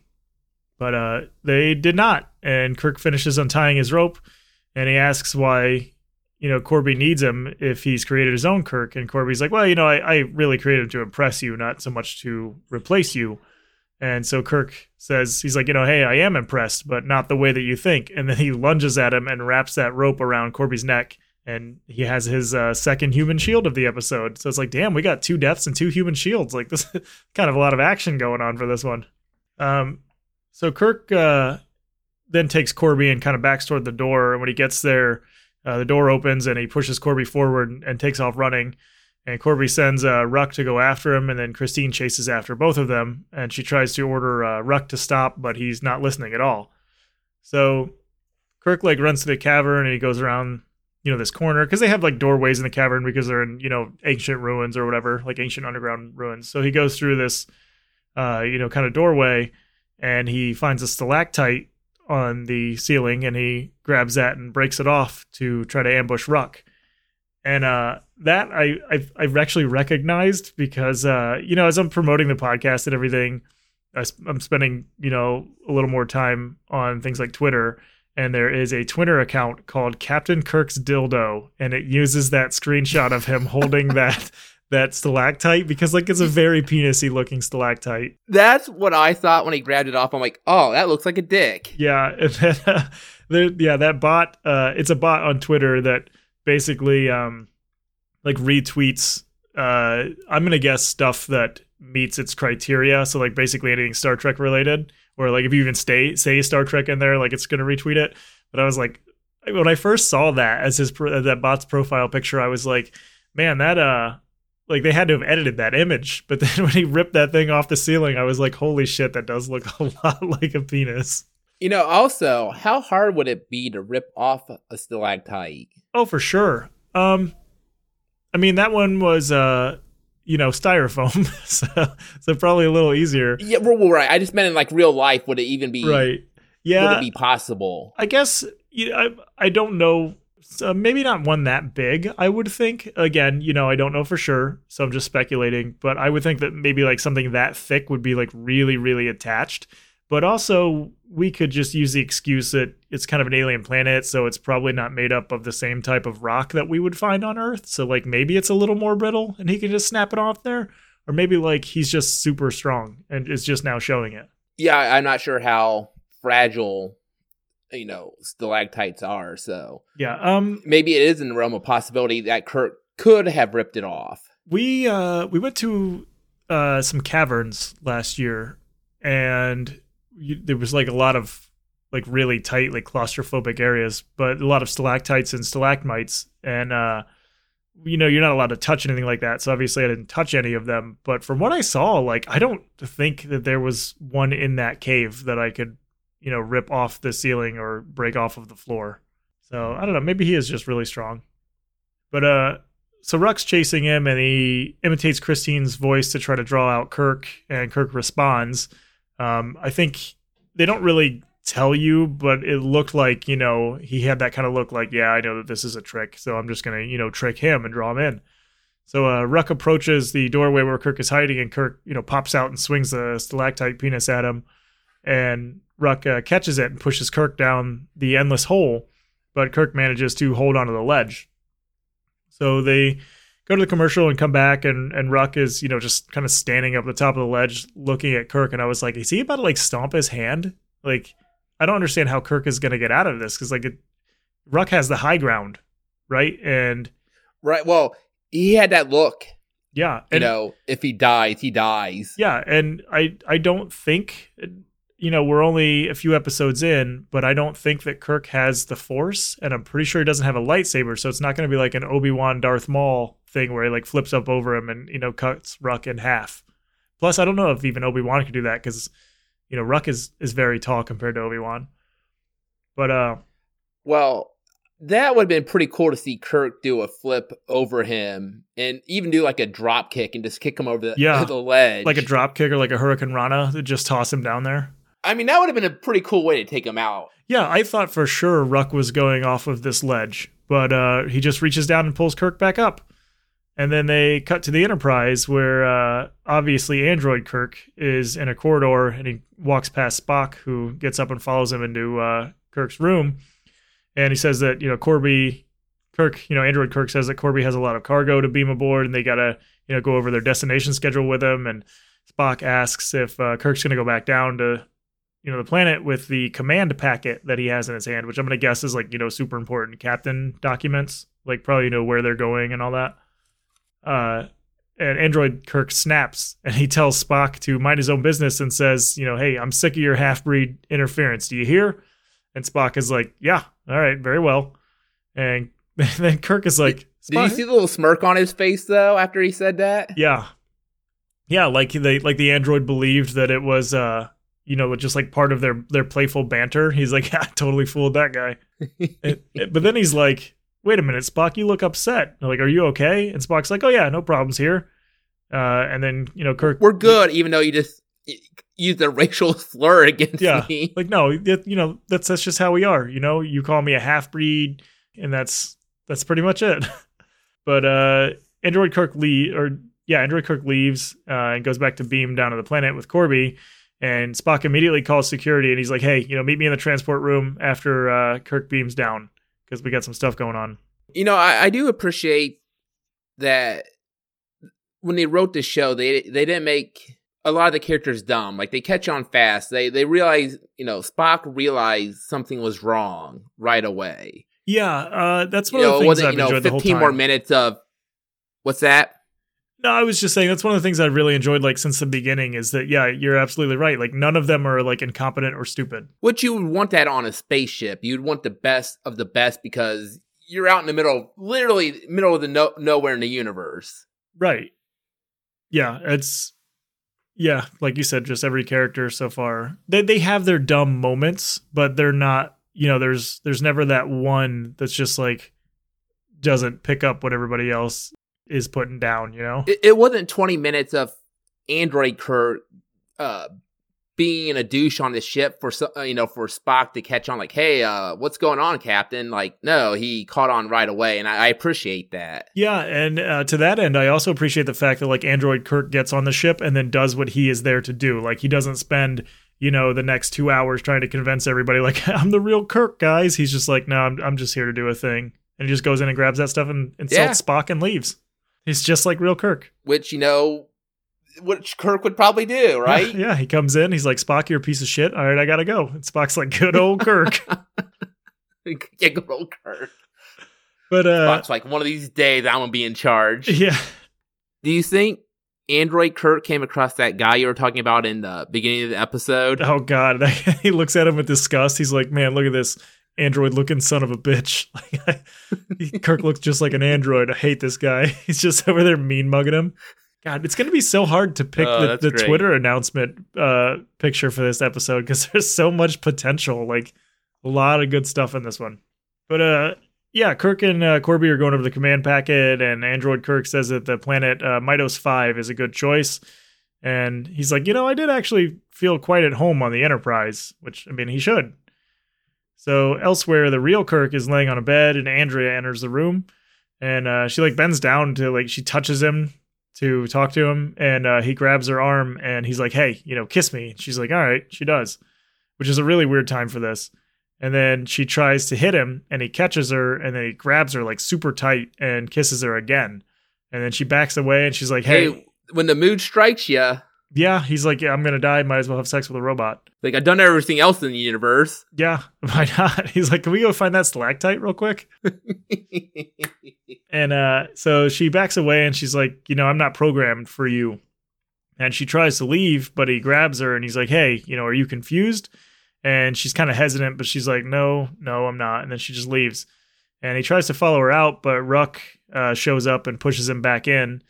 But they did not, and Kirk finishes untying his rope, and he asks why, you know, Corby needs him if he's created his own Kirk. And Corby's like, well, you know, I really created him to impress you, not so much to replace you. And so Kirk says, he's like, you know, hey, I am impressed, but not the way that you think. And then he lunges at him and wraps that rope around Corby's neck. And he has his second human shield of the episode. So it's like, damn, we got two deaths and two human shields. Like, this is kind of a lot of action going on for this one. So Kirk then takes Corby and kind of backs toward the door. And when he gets there, the door opens and he pushes Corby forward and takes off running. And Corby sends Ruck to go after him, and then Christine chases after both of them, and she tries to order Ruck to stop, but he's not listening at all. So Kirk, like, runs to the cavern, and he goes around, you know, this corner, because they have, like, doorways in the cavern because they're in, you know, ancient ruins or whatever, like ancient underground ruins. So he goes through this, you know, kind of doorway, and he finds a stalactite on the ceiling, and he grabs that and breaks it off to try to ambush Ruck. And that I've actually recognized because, you know, as I'm promoting the podcast and everything, I'm spending, you know, a little more time on things like Twitter. And there is a Twitter account called Captain Kirk's Dildo. And it uses that screenshot of him holding that stalactite because, like, it's a very penis-y looking stalactite. That's what I thought when he grabbed it off. I'm like, oh, that looks like a dick. Yeah. And then, that bot, it's a bot on Twitter that basically like retweets I'm gonna guess stuff that meets its criteria, so like basically anything Star Trek related, or like if you even say Star Trek in there, like it's gonna retweet it. But I was like, when I first saw that as that bot's profile picture, I was like, man, that Like, they had to have edited that image. But then when he ripped that thing off the ceiling, I was like, holy shit, that does look a lot like a penis. You know, also, how hard would it be to rip off a stalactite? Oh, for sure. I mean, that one was, you know, styrofoam, so probably a little easier. Yeah, well, right. I just meant in, like, real life, would it even be... Right. Yeah. Would it be possible? I guess, you know, I don't know... So maybe not one that big, I would think. Again, you know, I don't know for sure, so I'm just speculating. But I would think that maybe like something that thick would be like really, really attached. But also, we could just use the excuse that it's kind of an alien planet, so it's probably not made up of the same type of rock that we would find on Earth. So like maybe it's a little more brittle and he can just snap it off there. Or maybe like he's just super strong and is just now showing it. Yeah, I'm not sure how fragile... you know, stalactites are, so yeah, maybe it is in the realm of possibility that Kirk could have ripped it off. We went to some caverns last year, and there was like a lot of like really tight, like claustrophobic areas, but a lot of stalactites and stalagmites, and you know, you're not allowed to touch anything like that, so obviously I didn't touch any of them. But from what I saw, like, I don't think that there was one in that cave that I could, you know, rip off the ceiling or break off of the floor. So I don't know. Maybe he is just really strong. But so Ruck's chasing him, and he imitates Christine's voice to try to draw out Kirk, and Kirk responds. I think they don't really tell you, but it looked like, you know, he had that kind of look like, yeah, I know that this is a trick, so I'm just going to, you know, trick him and draw him in. So Ruck approaches the doorway where Kirk is hiding, and Kirk, you know, pops out and swings the stalactite penis at him. And Ruck catches it and pushes Kirk down the endless hole, but Kirk manages to hold onto the ledge. So they go to the commercial and come back, and Ruck is, you know, just kind of standing up the top of the ledge looking at Kirk, and I was like, is he about to, like, stomp his hand? Like, I don't understand how Kirk is going to get out of this, because, like, Ruck has the high ground, right? And right, well, he had that look. Yeah. And, you know, if he dies, he dies. Yeah, and I don't think... you know, we're only a few episodes in, but I don't think that Kirk has the Force, and I'm pretty sure he doesn't have a lightsaber, so it's not going to be like an Obi-Wan Darth Maul thing where he, like, flips up over him and, you know, cuts Ruck in half. Plus, I don't know if even Obi-Wan could do that, because, you know, Ruck is very tall compared to Obi-Wan. But, well, that would have been pretty cool to see Kirk do a flip over him and even do like a drop kick and just kick him over the ledge. Like a drop kick or like a Hurricane Rana to just toss him down there. I mean, that would have been a pretty cool way to take him out. Yeah, I thought for sure Ruck was going off of this ledge, but he just reaches down and pulls Kirk back up. And then they cut to the Enterprise, where obviously Android Kirk is in a corridor, and he walks past Spock, who gets up and follows him into Kirk's room. And he says that, you know, Android Kirk says that Corby has a lot of cargo to beam aboard, and they got to, you know, go over their destination schedule with him. And Spock asks if Kirk's going to go back down to, you know, the planet with the command packet that he has in his hand, which I'm going to guess is like, you know, super important captain documents, like probably, you know, where they're going and all that. And Android Kirk snaps, and he tells Spock to mind his own business and says, you know, hey, I'm sick of your half-breed interference. Do you hear? And Spock is like, yeah, all right, very well. And then Kirk is like, Spock. Did you see the little smirk on his face though, after he said that? Yeah. Yeah. Like the android believed that it was, you know, just like part of their playful banter. He's like, yeah, I totally fooled that guy. But then he's like, wait a minute, Spock, you look upset. Like, are you okay? And Spock's like, oh yeah, no problems here. And then, you know, Kirk, we're good, even though you just used a racial slur against me. Like, no, you know, that's just how we are. You know, you call me a half-breed, and that's pretty much it. But Android Kirk leaves and goes back to beam down to the planet with Corby. And Spock immediately calls security, and he's like, hey, you know, meet me in the transport room after Kirk beams down, because we got some stuff going on. You know, I do appreciate that when they wrote this show, they didn't make a lot of the characters dumb. Like, they catch on fast. They realize, you know, Spock realized something was wrong right away. Yeah, that's one of the things I've enjoyed the whole time. 15 more minutes of, what's that? No, I was just saying that's one of the things I really enjoyed, like, since the beginning, is that, yeah, you're absolutely right. Like, none of them are, like, incompetent or stupid. Which you would want that on a spaceship. You'd want the best of the best, because you're out in the middle, literally middle of the nowhere in the universe. Right. yeah, it's, yeah, like you said, just every character so far, they have their dumb moments, but they're not, you know, there's never that one that's just like doesn't pick up what everybody else is putting down, you know? It wasn't 20 minutes of Android Kurt being a douche on the ship for, you know, for Spock to catch on, like, hey, what's going on, Captain? Like, no, he caught on right away, and I appreciate that. Yeah, and to that end, I also appreciate the fact that, like, Android Kirk gets on the ship and then does what he is there to do. Like, he doesn't spend, you know, the next 2 hours trying to convince everybody, like, I'm the real Kirk, guys. He's just like, no, I'm just here to do a thing. And he just goes in and grabs that stuff and insults Spock and leaves. He's just like real Kirk. Which, you know... which Kirk would probably do, right? Yeah, he comes in, he's like, Spock, you're a piece of shit. All right, I gotta go. And Spock's like, good old Kirk. Yeah, good old Kirk. But Spock's like, one of these days I'm gonna be in charge. Yeah. Do you think Android Kirk came across that guy you were talking about in the beginning of the episode? Oh, God. He looks at him with disgust. He's like, man, look at this android-looking son of a bitch. Kirk looks just like an android. I hate this guy. He's just over there mean-mugging him. God, it's going to be so hard to pick the Twitter announcement picture for this episode because there's so much potential, like a lot of good stuff in this one. But yeah, Kirk and Corby are going over the command packet, and Android Kirk says that the planet Midos 5 is a good choice. And he's like, you know, I did actually feel quite at home on the Enterprise, which, I mean, he should. So elsewhere, the real Kirk is laying on a bed, and Andrea enters the room, and she like bends down to like, she touches him to talk to him, and he grabs her arm and he's like, hey, you know, kiss me. She's like, all right, she does, which is a really weird time for this. And then she tries to hit him and he catches her, and then he grabs her like super tight and kisses her again. And then she backs away and she's like, hey, when the mood strikes you. Yeah. He's like, yeah, I'm going to die. Might as well have sex with a robot. Like, I've done everything else in the universe. Yeah. Why not? He's like, can we go find that stalactite real quick? And so she backs away and she's like, you know, I'm not programmed for you. And she tries to leave, but he grabs her and he's like, hey, you know, are you confused? And she's kind of hesitant, but she's like, no, I'm not. And then she just leaves. And he tries to follow her out, but Ruck shows up and pushes him back in.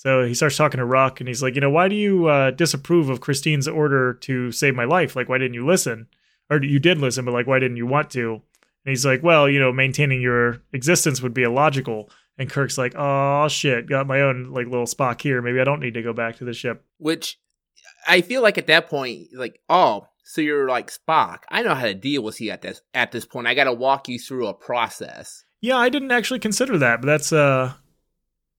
So he starts talking to Ruck and he's like, you know, why do you disapprove of Christine's order to save my life? Like, why didn't you listen? Or you did listen, but like, why didn't you want to? And he's like, well, you know, maintaining your existence would be illogical. And Kirk's like, oh, shit, got my own like little Spock here. Maybe I don't need to go back to the ship. Which I feel like at that point, like, oh, so you're like Spock. I know how to deal with you at this point. I got to walk you through a process. Yeah, I didn't actually consider that, but that's...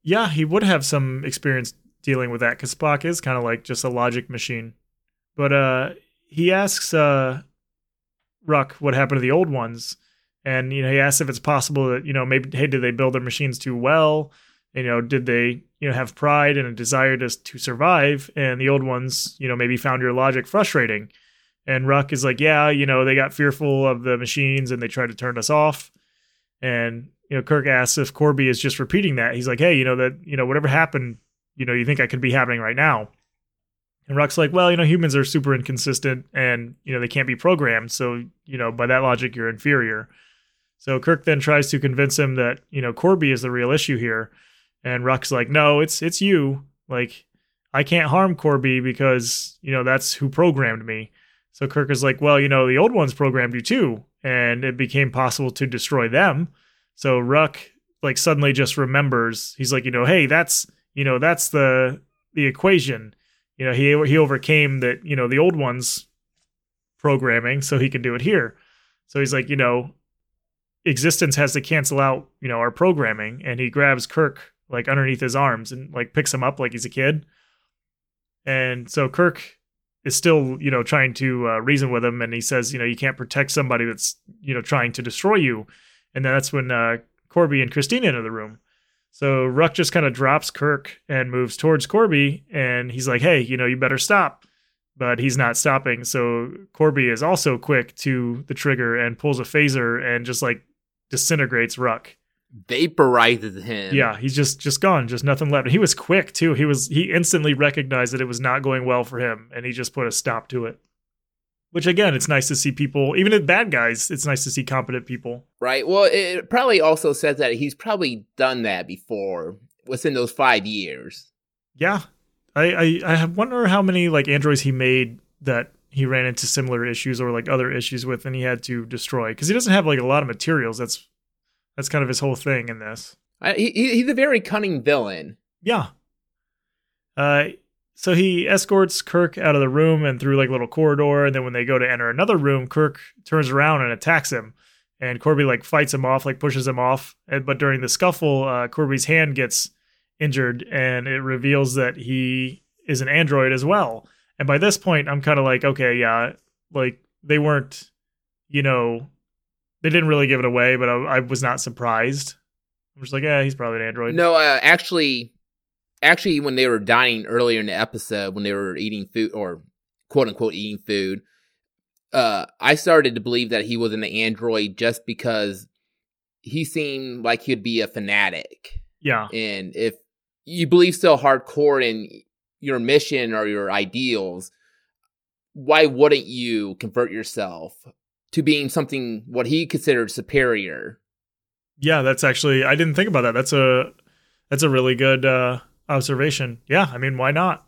yeah, he would have some experience dealing with that because Spock is kind of like just a logic machine. But he asks Ruck what happened to the old ones. And, you know, he asks if it's possible that, you know, maybe, hey, did they build their machines too well? You know, did they, you know, have pride and a desire to survive? And the old ones, you know, maybe found your logic frustrating. And Ruck is like, yeah, you know, they got fearful of the machines and they tried to turn us off. And, you know, Kirk asks if Corby is just repeating that. He's like, hey, you know, that, you know, whatever happened, you know, you think I could be happening right now. And Ruck's like, well, you know, humans are super inconsistent and, you know, they can't be programmed. So, you know, by that logic, you're inferior. So Kirk then tries to convince him that, you know, Corby is the real issue here. And Ruck's like, no, it's you. Like, I can't harm Corby because, you know, that's who programmed me. So Kirk is like, well, you know, the old ones programmed you too. And it became possible to destroy them. So Ruck like suddenly just remembers. He's like, you know, hey, that's, you know, that's the equation. You know, he overcame that, you know, the old ones programming, so he can do it here. So he's like, you know, existence has to cancel out, you know, our programming. And he grabs Kirk like underneath his arms and like picks him up like he's a kid. And so Kirk is still, you know, trying to reason with him, and he says, you know, you can't protect somebody that's, you know, trying to destroy you. And then that's when Corby and Christine enter the room. So Ruck just kind of drops Kirk and moves towards Corby. And he's like, hey, you know, you better stop. But he's not stopping. So Corby is also quick to the trigger and pulls a phaser and just like disintegrates Ruck. Vaporizes him. Yeah, he's just gone. Just nothing left. He was quick, too. He instantly recognized that it was not going well for him. And he just put a stop to it. Which, again, it's nice to see people, even if bad guys, it's nice to see competent people. Right. Well, it probably also says that he's probably done that before within those 5 years. Yeah. I wonder how many like androids he made that he ran into similar issues or like other issues with, and he had to destroy because he doesn't have like a lot of materials. That's kind of his whole thing in this. He's a very cunning villain. Yeah. So he escorts Kirk out of the room and through like little corridor. And then when they go to enter another room, Kirk turns around and attacks him. And Corby like fights him off, like pushes him off. But during the scuffle, Corby's hand gets injured and it reveals that he is an android as well. And by this point, I'm kind of like, okay, yeah, like they weren't, you know, they didn't really give it away, but I was not surprised. I'm just like, yeah, he's probably an android. No, actually, when they were dining earlier in the episode, when they were eating food or quote unquote eating food, I started to believe that he was an android just because he seemed like he'd be a fanatic. Yeah. And if you believe so hardcore in your mission or your ideals, why wouldn't you convert yourself to being something what he considered superior? Yeah, that's actually, I didn't think about that. That's a really good observation. Yeah, I mean, why not?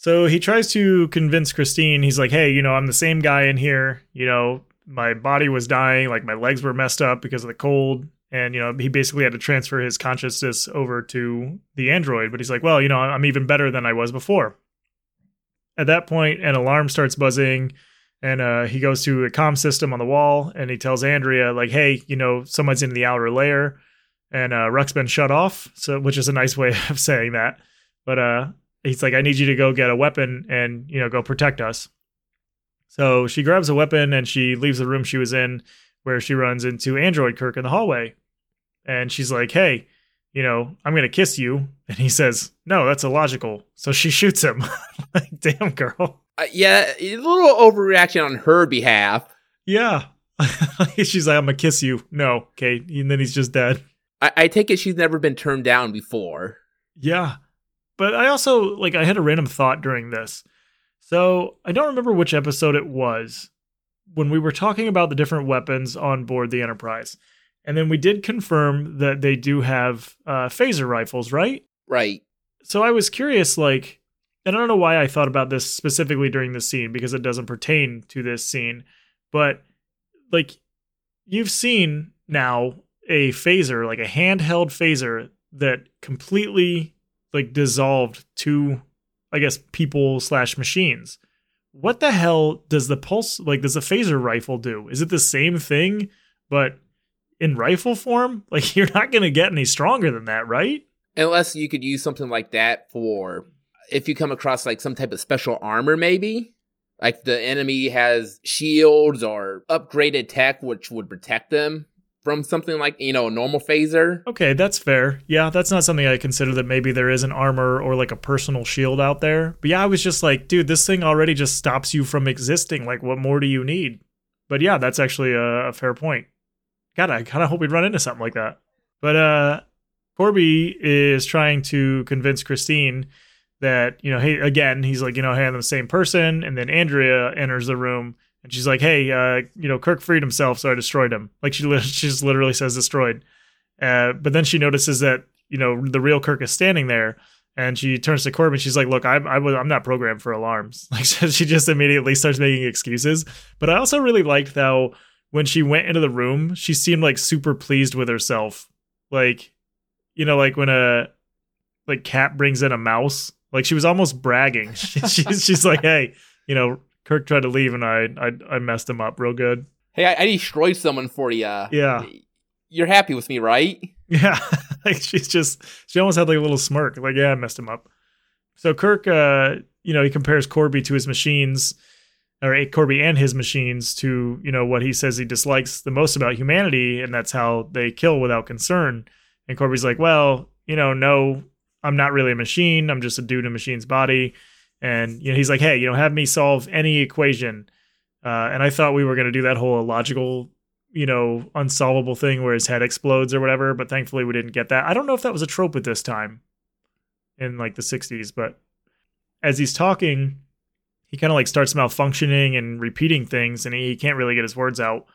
So he tries to convince Christine. He's like, hey, you know, I'm the same guy in here. You know, my body was dying, like my legs were messed up because of the cold. And, you know, he basically had to transfer his consciousness over to the android. But he's like, well, you know, I'm even better than I was before. At that point, an alarm starts buzzing. And he goes to a comm system on the wall. And he tells Andrea, like, hey, you know, someone's in the outer layer. And Ruck's been shut off, so which is a nice way of saying that. But he's like, I need you to go get a weapon and, you know, go protect us. So she grabs a weapon and she leaves the room she was in, where she runs into Android Kirk in the hallway. And she's like, hey, you know, I'm going to kiss you. And he says, no, that's illogical. So she shoots him. Like, damn, girl. Yeah, a little overreaction on her behalf. Yeah. She's like, I'm going to kiss you. No. Okay. And then he's just dead. I take it she's never been turned down before. Yeah. But I also, like, I had a random thought during this. So I don't remember which episode it was when we were talking about the different weapons on board the Enterprise. And then we did confirm that they do have phaser rifles, right? Right. So I was curious, like, and I don't know why I thought about this specifically during this scene because it doesn't pertain to this scene. But, like, you've seen now a phaser, like a handheld phaser that completely, like, dissolved to, I guess, people/machines. What the hell does the pulse, like, does a phaser rifle do? Is it the same thing, but in rifle form? Like, you're not going to get any stronger than that, right? Unless you could use something like that for, if you come across, like, some type of special armor, maybe. Like, the enemy has shields or upgraded tech, which would protect them from something like, you know, a normal phaser. Okay, that's fair. Yeah, that's not something I consider, that maybe there is an armor or like a personal shield out there. But yeah, I was just like, dude, this thing already just stops you from existing. Like, what more do you need? But yeah, that's actually a fair point. God, I kind of hope we'd run into something like that. But Corby is trying to convince Christine that, you know, hey, again, he's like, you know, hey, I'm the same person. And then Andrea enters the room. And she's like, hey, you know, Kirk freed himself, so I destroyed him. Like, she just literally says destroyed. But then she notices that, you know, the real Kirk is standing there. And she turns to Corby and she's like, look, I'm not programmed for alarms. Like, so she just immediately starts making excuses. But I also really liked how when she went into the room, she seemed like super pleased with herself. Like, you know, like when a like cat brings in a mouse, like she was almost bragging. She's like, hey, you know, Kirk tried to leave, and I messed him up real good. Hey, I destroyed someone for you. Yeah. You're happy with me, right? Yeah. Like, she almost had like a little smirk. Like, yeah, I messed him up. So Kirk, you know, he compares Corby to his machines, or Corby and his machines to, you know, what he says he dislikes the most about humanity, and that's how they kill without concern. And Corby's like, well, you know, no, I'm not really a machine. I'm just a dude in a machine's body. And, you know, he's like, hey, you know, have me solve any equation. And I thought we were going to do that whole illogical, you know, unsolvable thing where his head explodes or whatever. But thankfully we didn't get that. I don't know if that was a trope at this time in like the 60s. But as he's talking, he kind of like starts malfunctioning and repeating things, and he can't really get his words out.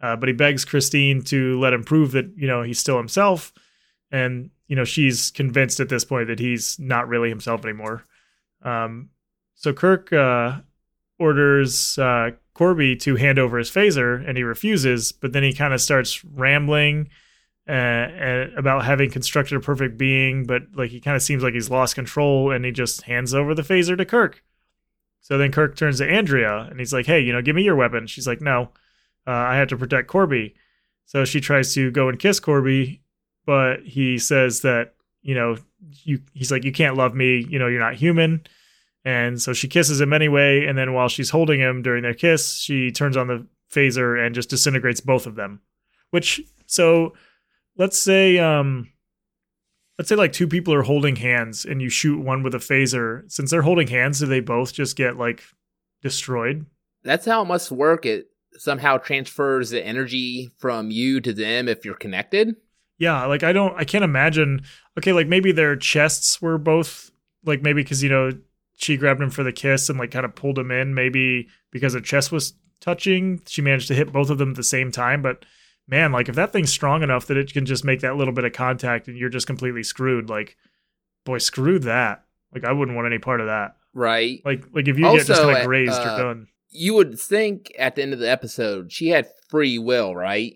But he begs Christine to let him prove that, you know, he's still himself. And you know, she's convinced at this point that he's not really himself anymore. So Kirk orders Corby to hand over his phaser, and he refuses, but then he kind of starts rambling about having constructed a perfect being, but like he kind of seems like he's lost control, and he just hands over the phaser to Kirk. So then Kirk turns to Andrea, and he's like, hey, you know, give me your weapon. She's like, no, I have to protect Corby. So she tries to go and kiss Corby, but he says that, you know, he's like, you can't love me, you know, you're not human. And so she kisses him anyway, and then while she's holding him during their kiss, she turns on the phaser and just disintegrates both of them. Which, so let's say like two people are holding hands and you shoot one with a phaser. Since they're holding hands, do they both just get like destroyed? That's how it must work. It somehow transfers the energy from you to them if you're connected. Yeah, like I can't imagine. Okay, like maybe their chests were both, like maybe because, you know, she grabbed him for the kiss and like kind of pulled him in. Maybe because her chest was touching, she managed to hit both of them at the same time. But man, like if that thing's strong enough that it can just make that little bit of contact and you're just completely screwed, like, boy, screw that. Like I wouldn't want any part of that. Right. Like if you also, get just kind of grazed, you're done. You would think at the end of the episode, she had free will, right?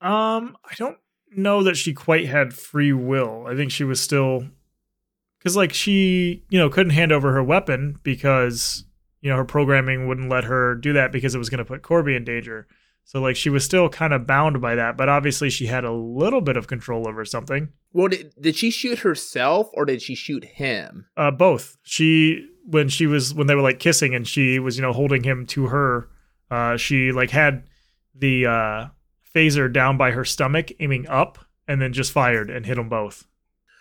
I don't know that she quite had free will. I think she was still, because like she, you know, couldn't hand over her weapon because, you know, her programming wouldn't let her do that because it was going to put Corby in danger. So like she was still kind of bound by that, but obviously she had a little bit of control over something. Well, did she shoot herself or did she shoot him? Both. When they were like kissing and she was, you know, holding him to her, she like had the phaser down by her stomach, aiming up, and then just fired and hit them both.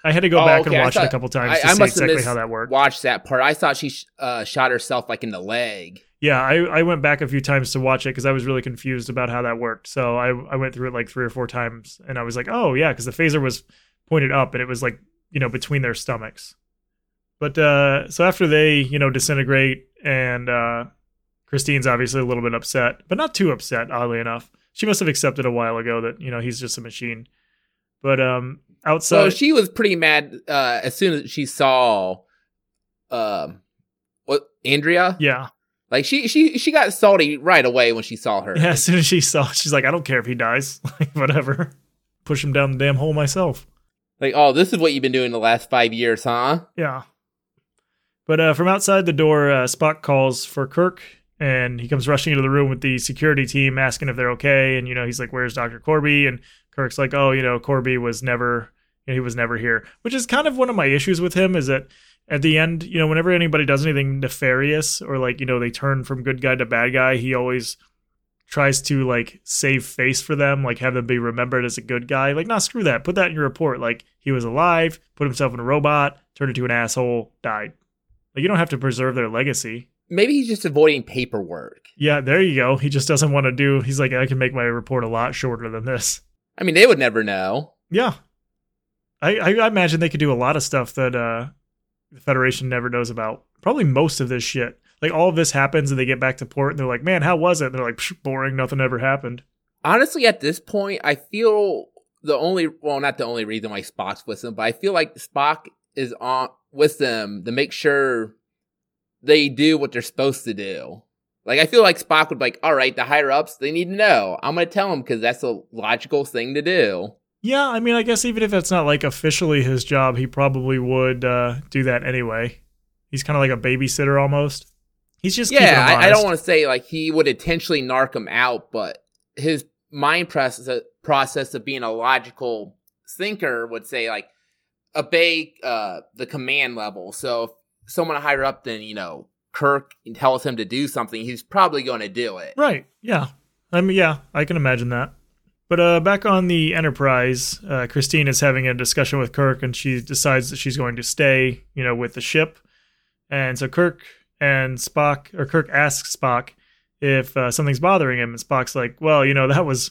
I had to go back and watch it a couple times to see exactly how that worked. Watch that part. I thought she shot herself like in the leg. Yeah, I went back a few times to watch it because I was really confused about how that worked. So I went through it like 3 or 4 times, and I was like, oh yeah, because the phaser was pointed up and it was like, you know, between their stomachs. But so after they, you know, disintegrate, and Christine's obviously a little bit upset, but not too upset, oddly enough. She must have accepted a while ago that, you know, he's just a machine. But outside, so she was pretty mad as soon as she saw Andrea. Yeah, like she got salty right away when she saw her. Yeah, as soon as she saw, she's like, I don't care if he dies, like whatever, push him down the damn hole myself. Like, oh, this is what you've been doing the last 5 years, huh? Yeah. But from outside the door, Spock calls for Kirk, and he comes rushing into the room with the security team asking if they're okay. And, you know, he's like, where's Dr. Corby? And Kirk's like, oh, you know, Corby was never, you know, he was never here, which is kind of one of my issues with him, is that at the end, you know, whenever anybody does anything nefarious or like, you know, they turn from good guy to bad guy, he always tries to like save face for them, like have them be remembered as a good guy. Like, nah, screw that. Put that in your report. Like, he was alive, put himself in a robot, turned into an asshole, died. Like, you don't have to preserve their legacy. Maybe he's just avoiding paperwork. Yeah, there you go. He just doesn't want to do. He's like, I can make my report a lot shorter than this. I mean, they would never know. Yeah. I imagine they could do a lot of stuff that the Federation never knows about. Probably most of this shit. Like, all of this happens and they get back to port and they're like, man, how was it? And they're like, boring, nothing ever happened. Honestly, at this point, I feel not the only reason why Spock's with them, but I feel like Spock is on with them to make sure they do what they're supposed to do. Like, I feel like Spock would be like, all right, the higher ups, they need to know. I'm going to tell them because that's a logical thing to do. Yeah, I mean, I guess even if it's not like officially his job, he probably would do that anyway. He's kind of like a babysitter almost. He's just keeping him honest. I don't want to say like he would intentionally narc him out, but his mind process of being a logical thinker would say like obey the command level. So if someone higher up than, you know, Kirk tells him to do something, he's probably going to do it. Right. Yeah. I mean, yeah, I can imagine that. But back on the Enterprise, Christine is having a discussion with Kirk, and she decides that she's going to stay, you know, with the ship. And so Kirk asks Spock if something's bothering him. And Spock's like, well, you know, I was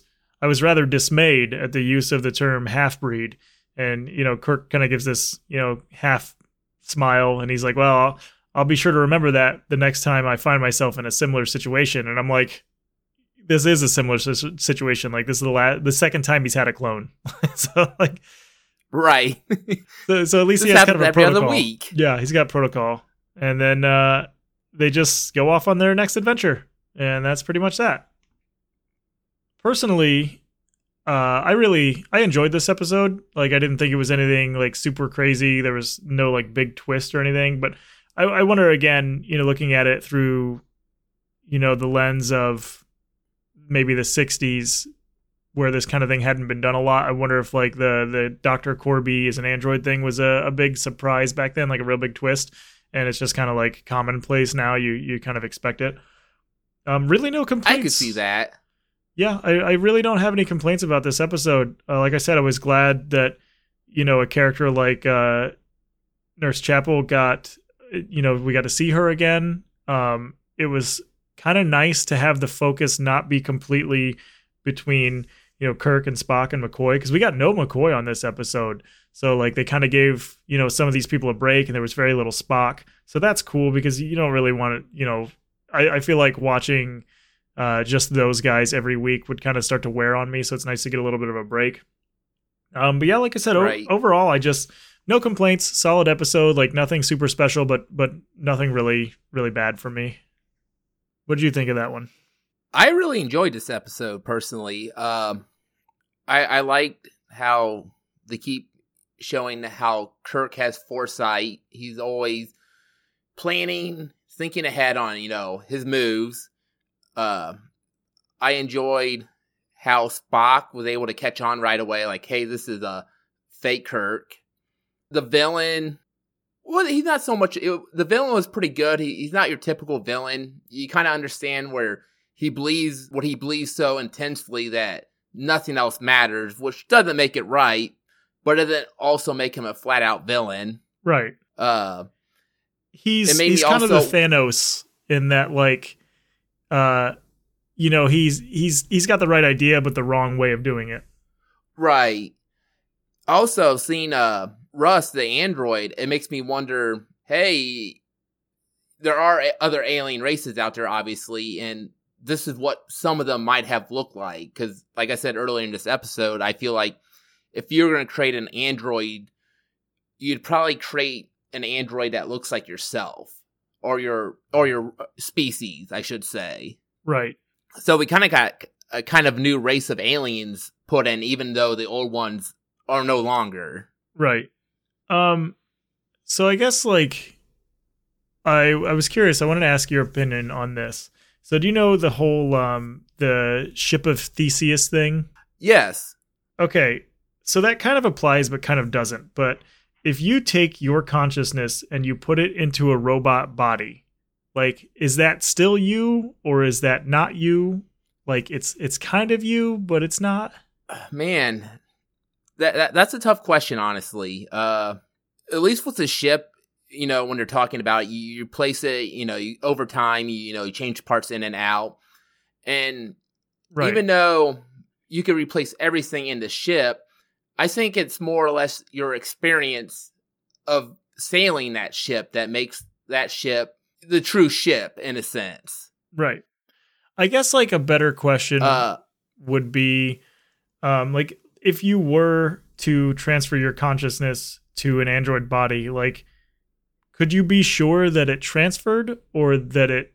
rather dismayed at the use of the term half-breed. And, you know, Kirk kind of gives this, you know, half smile. And he's like, well, I'll be sure to remember that the next time I find myself in a similar situation. And I'm like, this is a similar situation. Like, this is the second time he's had a clone. So, like, Right. So at least he has kind of a protocol. Every other week. Yeah, he's got protocol. And then they just go off on their next adventure. And that's pretty much that. Personally, I enjoyed this episode. Like, I didn't think it was anything like super crazy. There was no like big twist or anything. But I wonder again, you know, looking at it through, you know, the lens of maybe the 60s, where this kind of thing hadn't been done a lot. I wonder if like the Dr. Corby is an android thing was a big surprise back then, like a real big twist. And it's just kind of like commonplace now. You kind of expect it. Really no complaints. I could see that. Yeah, I really don't have any complaints about this episode. Like I said, I was glad that, you know, a character like Nurse Chapel got, you know, we got to see her again. It was kind of nice to have the focus not be completely between, you know, Kirk and Spock and McCoy, because we got no McCoy on this episode. So like they kind of gave, you know, some of these people a break, and there was very little Spock. So that's cool, because you don't really want to, you know, I feel like watching just those guys every week would kind of start to wear on me. So it's nice to get a little bit of a break. But yeah, like I said, right. Overall, I just, no complaints, solid episode, like nothing super special, but nothing really, really bad for me. What did you think of that one? I really enjoyed this episode personally. I liked how they keep showing how Kirk has foresight. He's always planning, thinking ahead on, you know, his moves. I enjoyed how Spock was able to catch on right away. Like, hey, this is a fake Kirk. The villain... Well, he's not so much... The villain was pretty good. He's not your typical villain. You kind of understand where... He believes what he believes so intensely that nothing else matters, which doesn't make it right, but doesn't also make him a flat-out villain. Right. He's kind of the Thanos in that, like, you know, he's got the right idea, but the wrong way of doing it. Right. Also, seeing Russ, the android, it makes me wonder, hey, there are other alien races out there, obviously, and this is what some of them might have looked like. Because like I said earlier in this episode, I feel like if you're going to create an android, you'd probably create an android that looks like yourself or your species, I should say. Right. So we kind of got a kind of new race of aliens put in, even though the old ones are no longer. Right. So I guess like I was curious. I wanted to ask your opinion on this. So do you know the whole the ship of Theseus thing? Yes. Okay. So that kind of applies, but kind of doesn't. But if you take your consciousness and you put it into a robot body, like, is that still you or is that not you? Like, it's kind of you, but it's not. Man, that's a tough question, honestly. At least with the ship. You know, when they're talking about it, you replace it, you know, over time, you change parts in and out. And right. Even though you can replace everything in the ship, I think it's more or less your experience of sailing that ship that makes that ship the true ship in a sense. Right. I guess like a better question would be like if you were to transfer your consciousness to an android body, like, could you be sure that it transferred or that it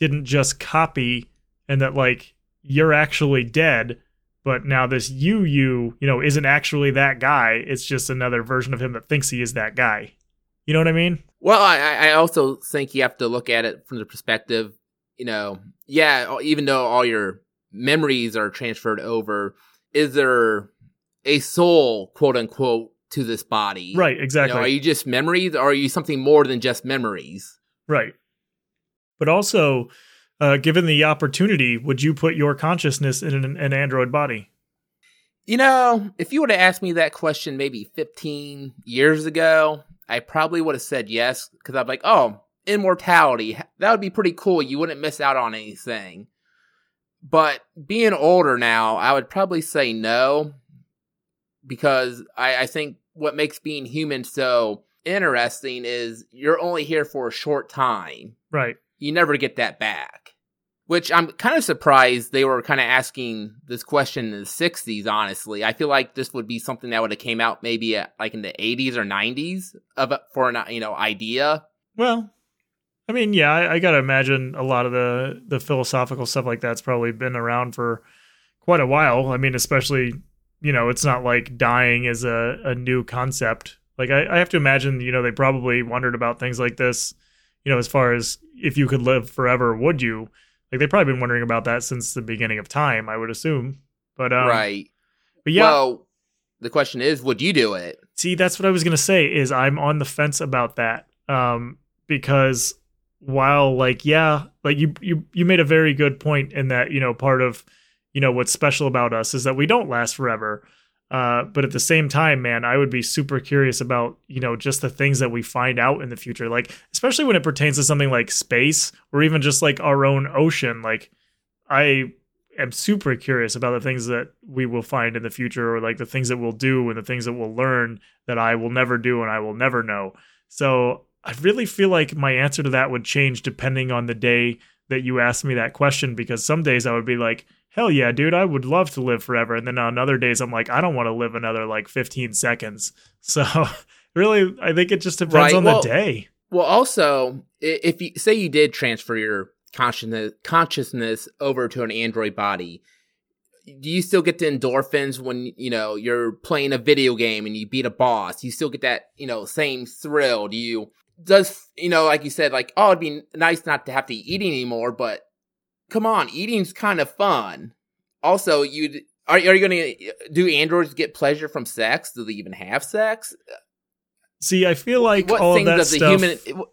didn't just copy and that, like, you're actually dead, but now this you know, isn't actually that guy. It's just another version of him that thinks he is that guy. You know what I mean? Well, I also think you have to look at it from the perspective, you know, yeah, even though all your memories are transferred over, is there a soul, quote unquote, to this body? Right, exactly. You know, are you just memories or are you something more than just memories? Right. But also, given the opportunity, would you put your consciousness in an android body? You know, if you would have asked me that question maybe 15 years ago, I probably would have said yes, because I'd be like, oh, immortality, that would be pretty cool. You wouldn't miss out on anything. But being older now, I would probably say no, because I think what makes being human so interesting is you're only here for a short time. Right. You never get that back. Which I'm kind of surprised they were kind of asking this question in the 60s, honestly. I feel like this would be something that would have came out maybe at, like in the 80s or 90s for an idea. Well, I mean, yeah, I got to imagine a lot of the philosophical stuff like that's probably been around for quite a while. I mean, especially, it's not like dying is a new concept. Like I have to imagine, they probably wondered about things like this, as far as if you could live forever, would you? Like they've probably been wondering about that since the beginning of time, I would assume. But right. But yeah. Well, the question is, would you do it? See, that's what I was going to say is I'm on the fence about that. Because while you made a very good point in that, part of, what's special about us is that we don't last forever. But at the same time, man, I would be super curious about, just the things that we find out in the future, like, especially when it pertains to something like space or even just like our own ocean. Like, I am super curious about the things that we will find in the future or like the things that we'll do and the things that we'll learn that I will never do and I will never know. So I really feel like my answer to that would change depending on the day that you asked me that question, because some days I would be like, hell yeah, dude, I would love to live forever. And then on other days, I'm like, I don't want to live another like 15 seconds. So really, I think it just depends on the day. Well, also, if you say you did transfer your consciousness over to an Android body, do you still get the endorphins when, you're playing a video game and you beat a boss? You still get that, same thrill? Do you, like you said, like, oh, it'd be nice not to have to eat anymore, but come on, eating's kind of fun. Also, are you going to do androids get pleasure from sex? Do they even have sex? See, I feel like all of that stuff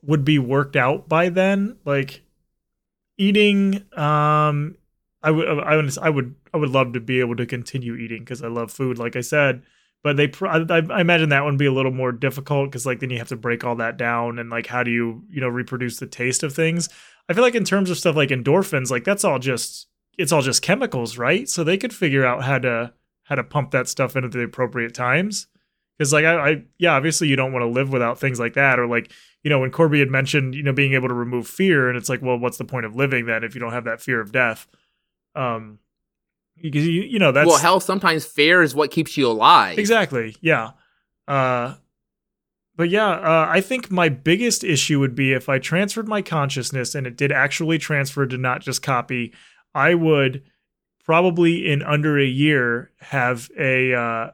would be worked out by then. Like eating, I would love to be able to continue eating because I love food, like I said. But I imagine that would be a little more difficult because like then you have to break all that down and like how do you reproduce the taste of things. I feel like in terms of stuff like endorphins, like it's all just chemicals, right? So they could figure out how to pump that stuff into the appropriate times. Because like I obviously you don't want to live without things like that, or like when Corby had mentioned being able to remove fear, and it's like, well, what's the point of living then if you don't have that fear of death? That's... Well, hell, sometimes fear is what keeps you alive. Exactly, yeah. But I think my biggest issue would be if I transferred my consciousness and it did actually transfer to not just copy, I would probably in under a year have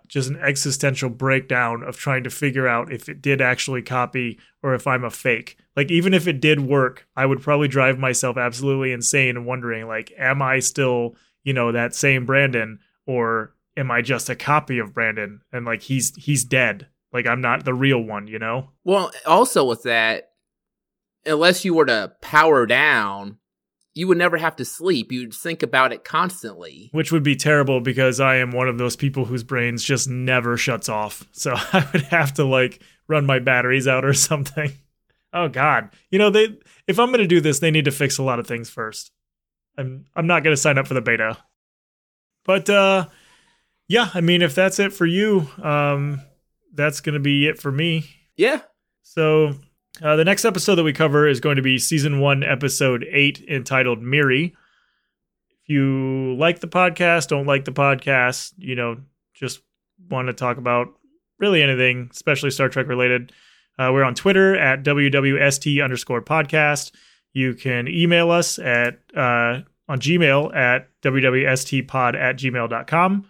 just an existential breakdown of trying to figure out if it did actually copy or if I'm a fake. Like, even if it did work, I would probably drive myself absolutely insane and wondering, like, am I still... that same Brandon, or am I just a copy of Brandon? And like, he's dead. Like, I'm not the real one, Well, also with that, unless you were to power down, you would never have to sleep. You'd think about it constantly. Which would be terrible because I am one of those people whose brains just never shuts off. So I would have to like run my batteries out or something. Oh God. If I'm going to do this, they need to fix a lot of things first. I'm not going to sign up for the beta. But, if that's it for you, that's going to be it for me. Yeah. So the next episode that we cover is going to be Season 1, Episode 8, entitled Miri. If you like the podcast, don't like the podcast, just want to talk about really anything, especially Star Trek related. We're on Twitter at WWST_Podcast. You can email us at on Gmail at wwstpod@gmail.com.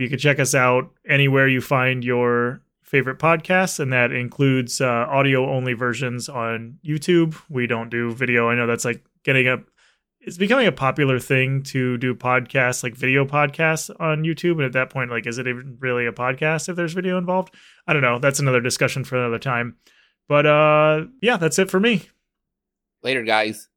You can check us out anywhere you find your favorite podcasts, and that includes audio-only versions on YouTube. We don't do video. I know that's like it's becoming a popular thing to do podcasts, like video podcasts on YouTube. And at that point, like, is it even really a podcast if there's video involved? I don't know. That's another discussion for another time. But that's it for me. Later, guys.